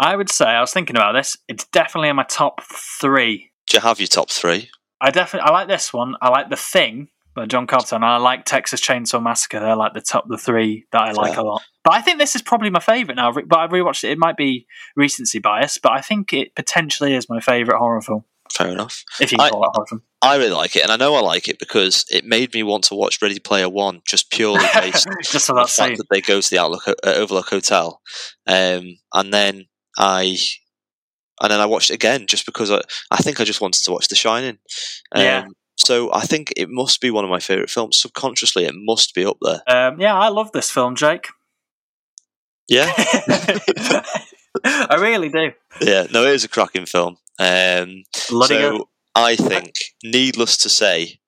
I would say, I was thinking about this, it's definitely in my top three. Do you have your top three? I definitely, I like this one. I like The Thing. But John Carpenter, and I like Texas Chainsaw Massacre. They're like the top the three that I like yeah. a lot. But I think this is probably my favourite now. But I've rewatched it. It might be recency bias, but I think it potentially is my favourite horror film. Fair enough. If you can call I, it a horror film. I really like it, and I know I like it because it made me want to watch Ready Player One just purely based just on the fact that they go to the Outlook, uh, Overlook Hotel. Um, and then I... And then I watched it again just because I, I think I just wanted to watch The Shining. Um, yeah. So I think it must be one of my favourite films. Subconsciously, it must be up there. Um, yeah, I love this film, Jake. Yeah? I really do. Yeah, no, it is a cracking film. Um, Bloody so good. I think, needless to say,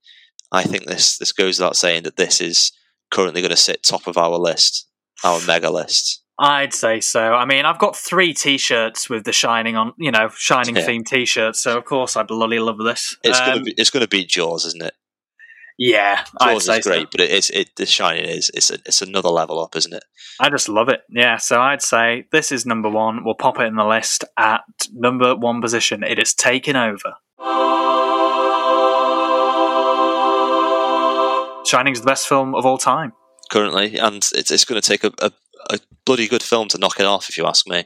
I think this, this goes without saying that this is currently going to sit top of our list, our mega list. I'd say so. I mean, I've got three T-shirts with The Shining on, you know, Shining yeah. themed T-shirts. So of course, I bloody love this. It's um, gonna be, it's gonna beat Jaws, isn't it? Yeah, Jaws I'd is say great, so. But it is it The Shining is it's a, it's another level up, isn't it? I just love it. Yeah, so I'd say this is number one. We'll pop it in the list at number one position. It is taking over. Shining's the best film of all time currently, and it's it's going to take a. a a bloody good film to knock it off, if you ask me.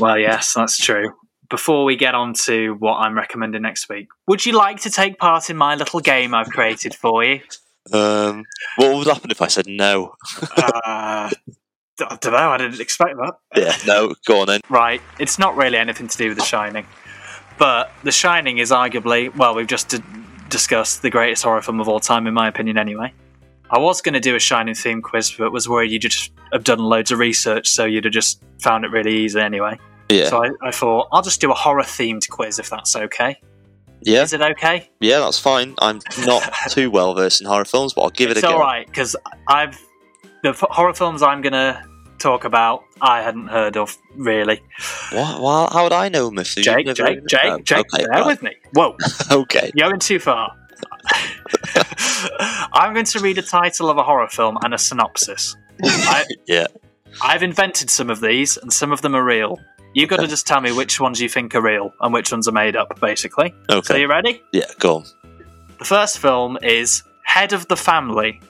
Well, yes, that's true. Before we get on to what I'm recommending next week, would you like to take part in my little game I've created for you? Um, what would happen if I said no? uh, I don't know, I didn't expect that. Yeah, no, go on then. Right, it's not really anything to do with The Shining, but The Shining is arguably, well, we've just d- discussed the greatest horror film of all time, in my opinion anyway. I was going to do a Shining theme quiz, but was worried you'd just have done loads of research, so you'd have just found it really easy anyway. Yeah. So I, I thought, I'll just do a horror-themed quiz, if that's okay. Yeah. Is it okay? Yeah, that's fine. I'm not too well-versed in horror films, but I'll give it it's a go. It's all right, because I've the f- horror films I'm going to talk about, I hadn't heard of, really. What? Well, how would I know them if you Jake, never Jake, Jake, them? Jake, okay, bear right. with me. Whoa. Okay. You're going too far. I'm going to read a title of a horror film and a synopsis. I, yeah, I've invented some of these, and some of them are real. You've got okay. to just tell me which ones you think are real and which ones are made up, basically. Okay. So you ready? Yeah, go on. The first film is Head of the Family.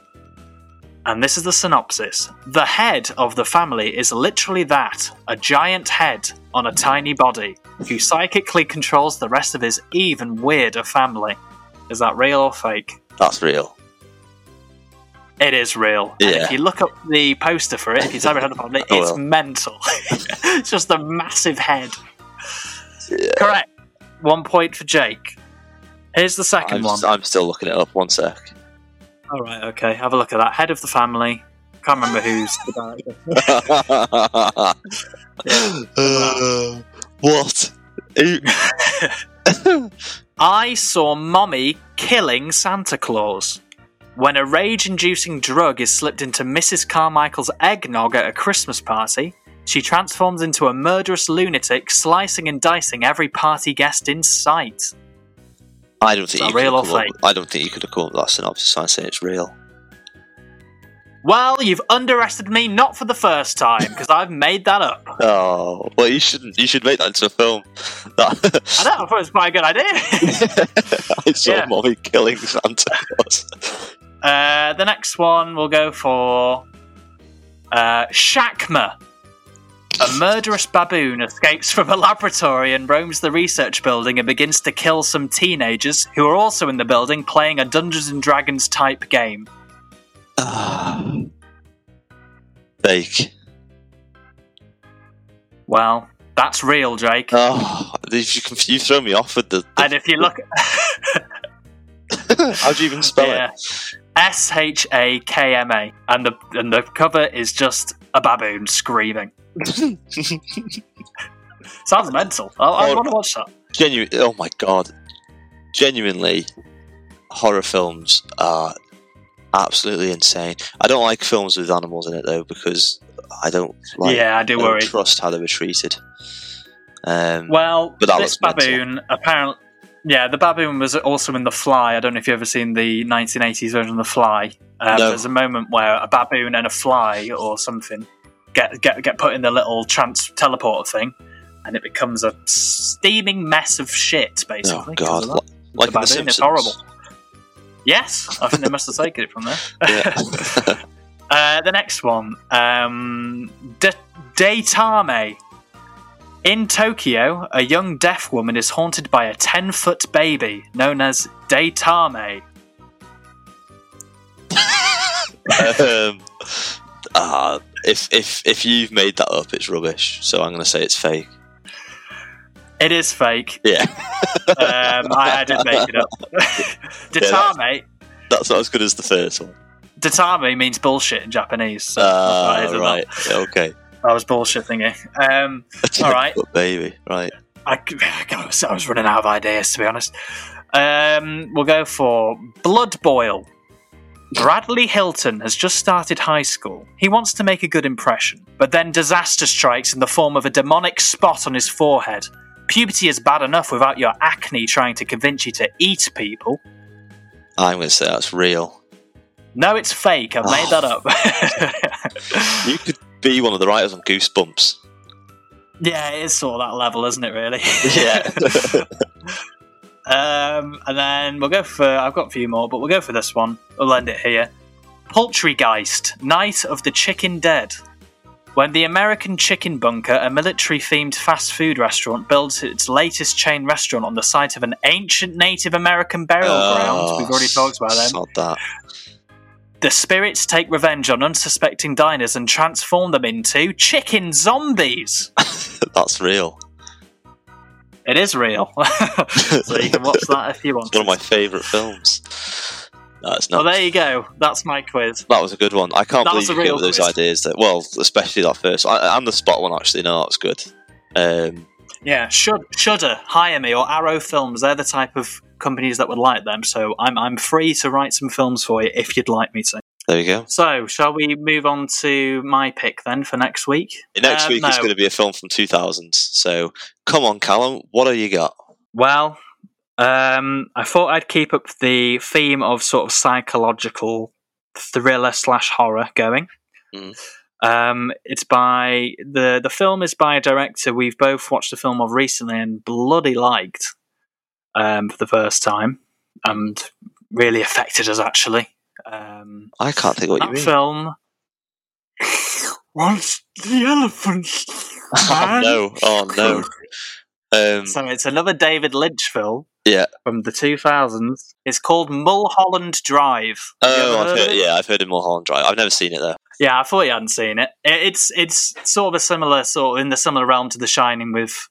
And this is the synopsis. The head of the family is literally that, a giant head on a tiny body, who psychically controls the rest of his even weirder family. Is that real or fake? That's real. It is real. Yeah. And if you look up the poster for it, if you've ever heard about it, it's mental. It's just a massive head. Yeah. Correct. One point for Jake. Here's the second I'm, one. I'm still looking it up. One sec. All right, okay. Have a look at that. Head of the family. Can't remember who's the director. Yeah. uh, what? I saw Mommy killing Santa Claus. When a rage-inducing drug is slipped into Missus Carmichael's eggnog at a Christmas party, she transforms into a murderous lunatic, slicing and dicing every party guest in sight. I don't think you real or fake? Up, I don't think you could have come up with that synopsis. I'd say it's real. Well, you've underestimated me, not for the first time, because I've made that up. Oh, well, you shouldn't. You should make that into a film. That... I know. I thought it was quite a good idea. I saw yeah. Mommy killing Santa Claus. Uh, the next one we'll go for uh, Shakma. A murderous baboon escapes from a laboratory and roams the research building and begins to kill some teenagers who are also in the building playing a Dungeons and Dragons type game. Uh, fake. Well, that's real, Jake. Oh, you throw me off with the... the and if you look... How do you even spell yeah. it? S H A K M A. And the, and the cover is just a baboon screaming. Sounds mental. I, I oh, want to watch that. Genu- oh my god. Genuinely, horror films are absolutely insane. I don't like films with animals in it though, because I don't like yeah, I do I don't worry. trust how they were treated. Um, well, but this baboon mental. apparently yeah, the baboon was also in The Fly. I don't know if you've ever seen the nineteen eighties version of The Fly. Um, no. There's a moment where a baboon and a fly or something Get, get get put in the little trans teleporter thing, and it becomes a steaming mess of shit, basically. Oh, God. Like, like the, in the Simpsons. It's horrible. Yes, I think they must have taken it from there. Yeah. uh, the next one. Um, De- Deitame. In Tokyo, a young deaf woman is haunted by a ten-foot baby known as Deitame. um... Uh, if if if you've made that up, it's rubbish. So I'm going to say it's fake. It is fake. Yeah, um, I, I did make it up. Datame. Yeah, that's, that's not as good as the first one. Datame means bullshit in Japanese. So uh, that is right. Yeah, okay. That was bullshit thingy. Um, all right, baby. Right. I, I, was, I was running out of ideas, to be honest. Um, we'll go for Blood Boil. Bradley Hilton has just started high school. He wants to make a good impression, but then disaster strikes in the form of a demonic spot on his forehead. Puberty is bad enough without your acne trying to convince you to eat people. I'm going to say that's real. No, it's fake. I've oh. made that up. You could be one of the writers on Goosebumps. Yeah, it is sort of that level, isn't it, really? Yeah. Um, and then we'll go for... I've got a few more, but we'll go for this one. We'll end it here. Poultrygeist, Night of the Chicken Dead. When the American Chicken Bunker, a military-themed fast food restaurant, builds its latest chain restaurant on the site of an ancient Native American burial oh, ground. We've already talked about them. Not that. The spirits take revenge on unsuspecting diners and transform them into chicken zombies. That's real. It is real, so you can watch that if you want. It's one of my favourite films. No, it's not. Well, there you go. That's my quiz. That was a good one. I can't that believe you gave those ideas. That well, especially that first. I, and the spot one actually. No, that's good. Um, yeah, Shud- Shudder, hire me, or Arrow Films. They're the type of companies that would like them. So I'm I'm free to write some films for you if you'd like me to. There we go. So, shall we move on to my pick then for next week? Next um, week no. is going to be a film from two thousands. So, come on, Callum, what have you got? Well, um, I thought I'd keep up the theme of sort of psychological thriller slash horror going. Mm. Um, it's by the the film is by a director we've both watched a film of recently and bloody liked um, for the first time, and really affected us actually. Um, I can't think what you mean. That film was The Elephant Man. Oh, no. Oh, no. Um, so it's another David Lynch film. Yeah. From the two thousands. It's called Mulholland Drive. Have oh, I've heard, heard yeah, I've heard of Mulholland Drive. I've never seen it, though. Yeah, I thought you hadn't seen it. It's it's sort of a similar, sort of in the similar realm to The Shining, with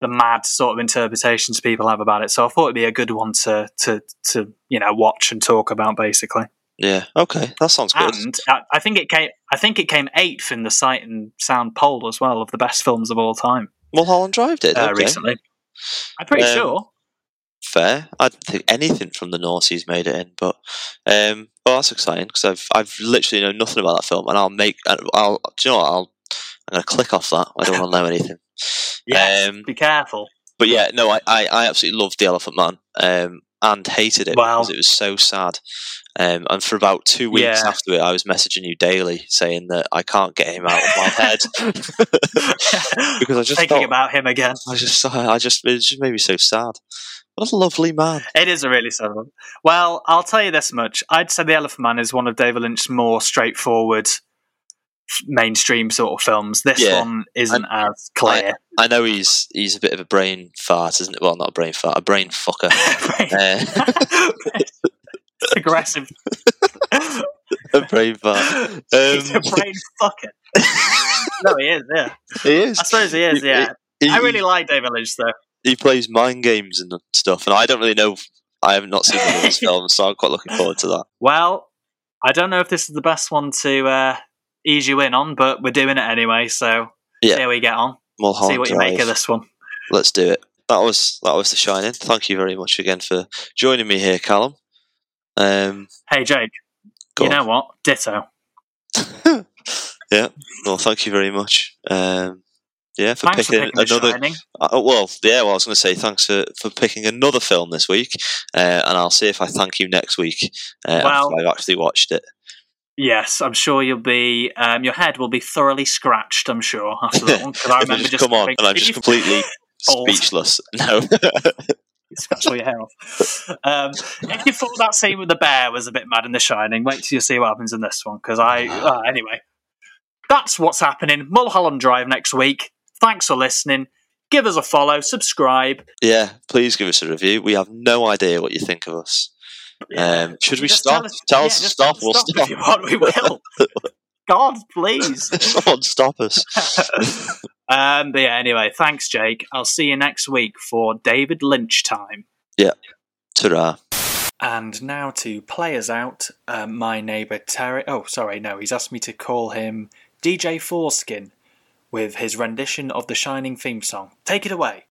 the mad sort of interpretations people have about it. So I thought it'd be a good one to, to, to you know, watch and talk about, basically. Yeah. Okay. That sounds good. And I, I think it came. I think it came eighth in the Sight and Sound poll as well of the best films of all time. Mulholland Drive did uh, okay. recently. I'm pretty um, sure. Fair. I don't think anything from the noughties made it in, but um, well, that's exciting because I've I've literally known nothing about that film, and I'll make. I'll. Do you know what? I'll. I'm gonna click off that. I don't want to know anything. Yeah. Um, be careful. But yeah, no, I, I, I absolutely loved The Elephant Man, um, and hated it wow. because it was so sad. Um, and for about two weeks yeah. after it, I was messaging you daily saying that I can't get him out of my head because I just thinking thought, about him again. I just, I just, it just made me so sad. What a lovely man! It is a really sad one. Well, I'll tell you this much: I'd say The Elephant Man is one of David Lynch's more straightforward, mainstream sort of films. This yeah. one isn't I, as clear. I, I know he's he's a bit of a brain fart, isn't it? Well, not a brain fart, a brain fucker. brain- uh, aggressive a brain fart um, he's a brain fucker. No, he is, yeah, he is. I suppose he is, yeah. He, he, I really like David Lynch, though. He plays mind games and stuff, and I don't really know. I have not seen all these films, so I'm quite looking forward to that. Well, I don't know if this is the best one to uh, ease you in on, but we're doing it anyway, so yeah. Here we get on. Mulholland see what Drive. You make of this one. Let's do it. That was that was The Shining. Thank you very much again for joining me here, Callum. Um, hey Jake, you on. Know what? Ditto. Yeah. Well, thank you very much. Um, yeah, for thanks picking, for picking another. Uh, well, yeah. Well, I was going to say thanks for, for picking another film this week, uh, and I'll see if I thank you next week uh, well, after I've actually watched it. Yes, I'm sure you'll be. Um, your head will be thoroughly scratched, I'm sure, after that one. Because I remember just, just come on, thinking, and I'm just completely speechless. No. Scratch all your hair off. Um, if you thought that scene with the bear was a bit mad in The Shining, wait till you see what happens in this one. Because I, uh, anyway, that's what's happening. Mulholland Drive next week. Thanks for listening. Give us a follow, subscribe. Yeah, please give us a review. We have no idea what you think of us. Um, should we stop? Tell us, tell us yeah, to stop. We'll stop. If you want, we will. God, please. Someone stop us. um, but yeah, anyway, thanks, Jake. I'll see you next week for David Lynch time. Yeah. Ta-ra. And now to play us out, uh, my neighbour Terry... Oh, sorry, no, he's asked me to call him D J Foreskin with his rendition of the Shining theme song. Take it away.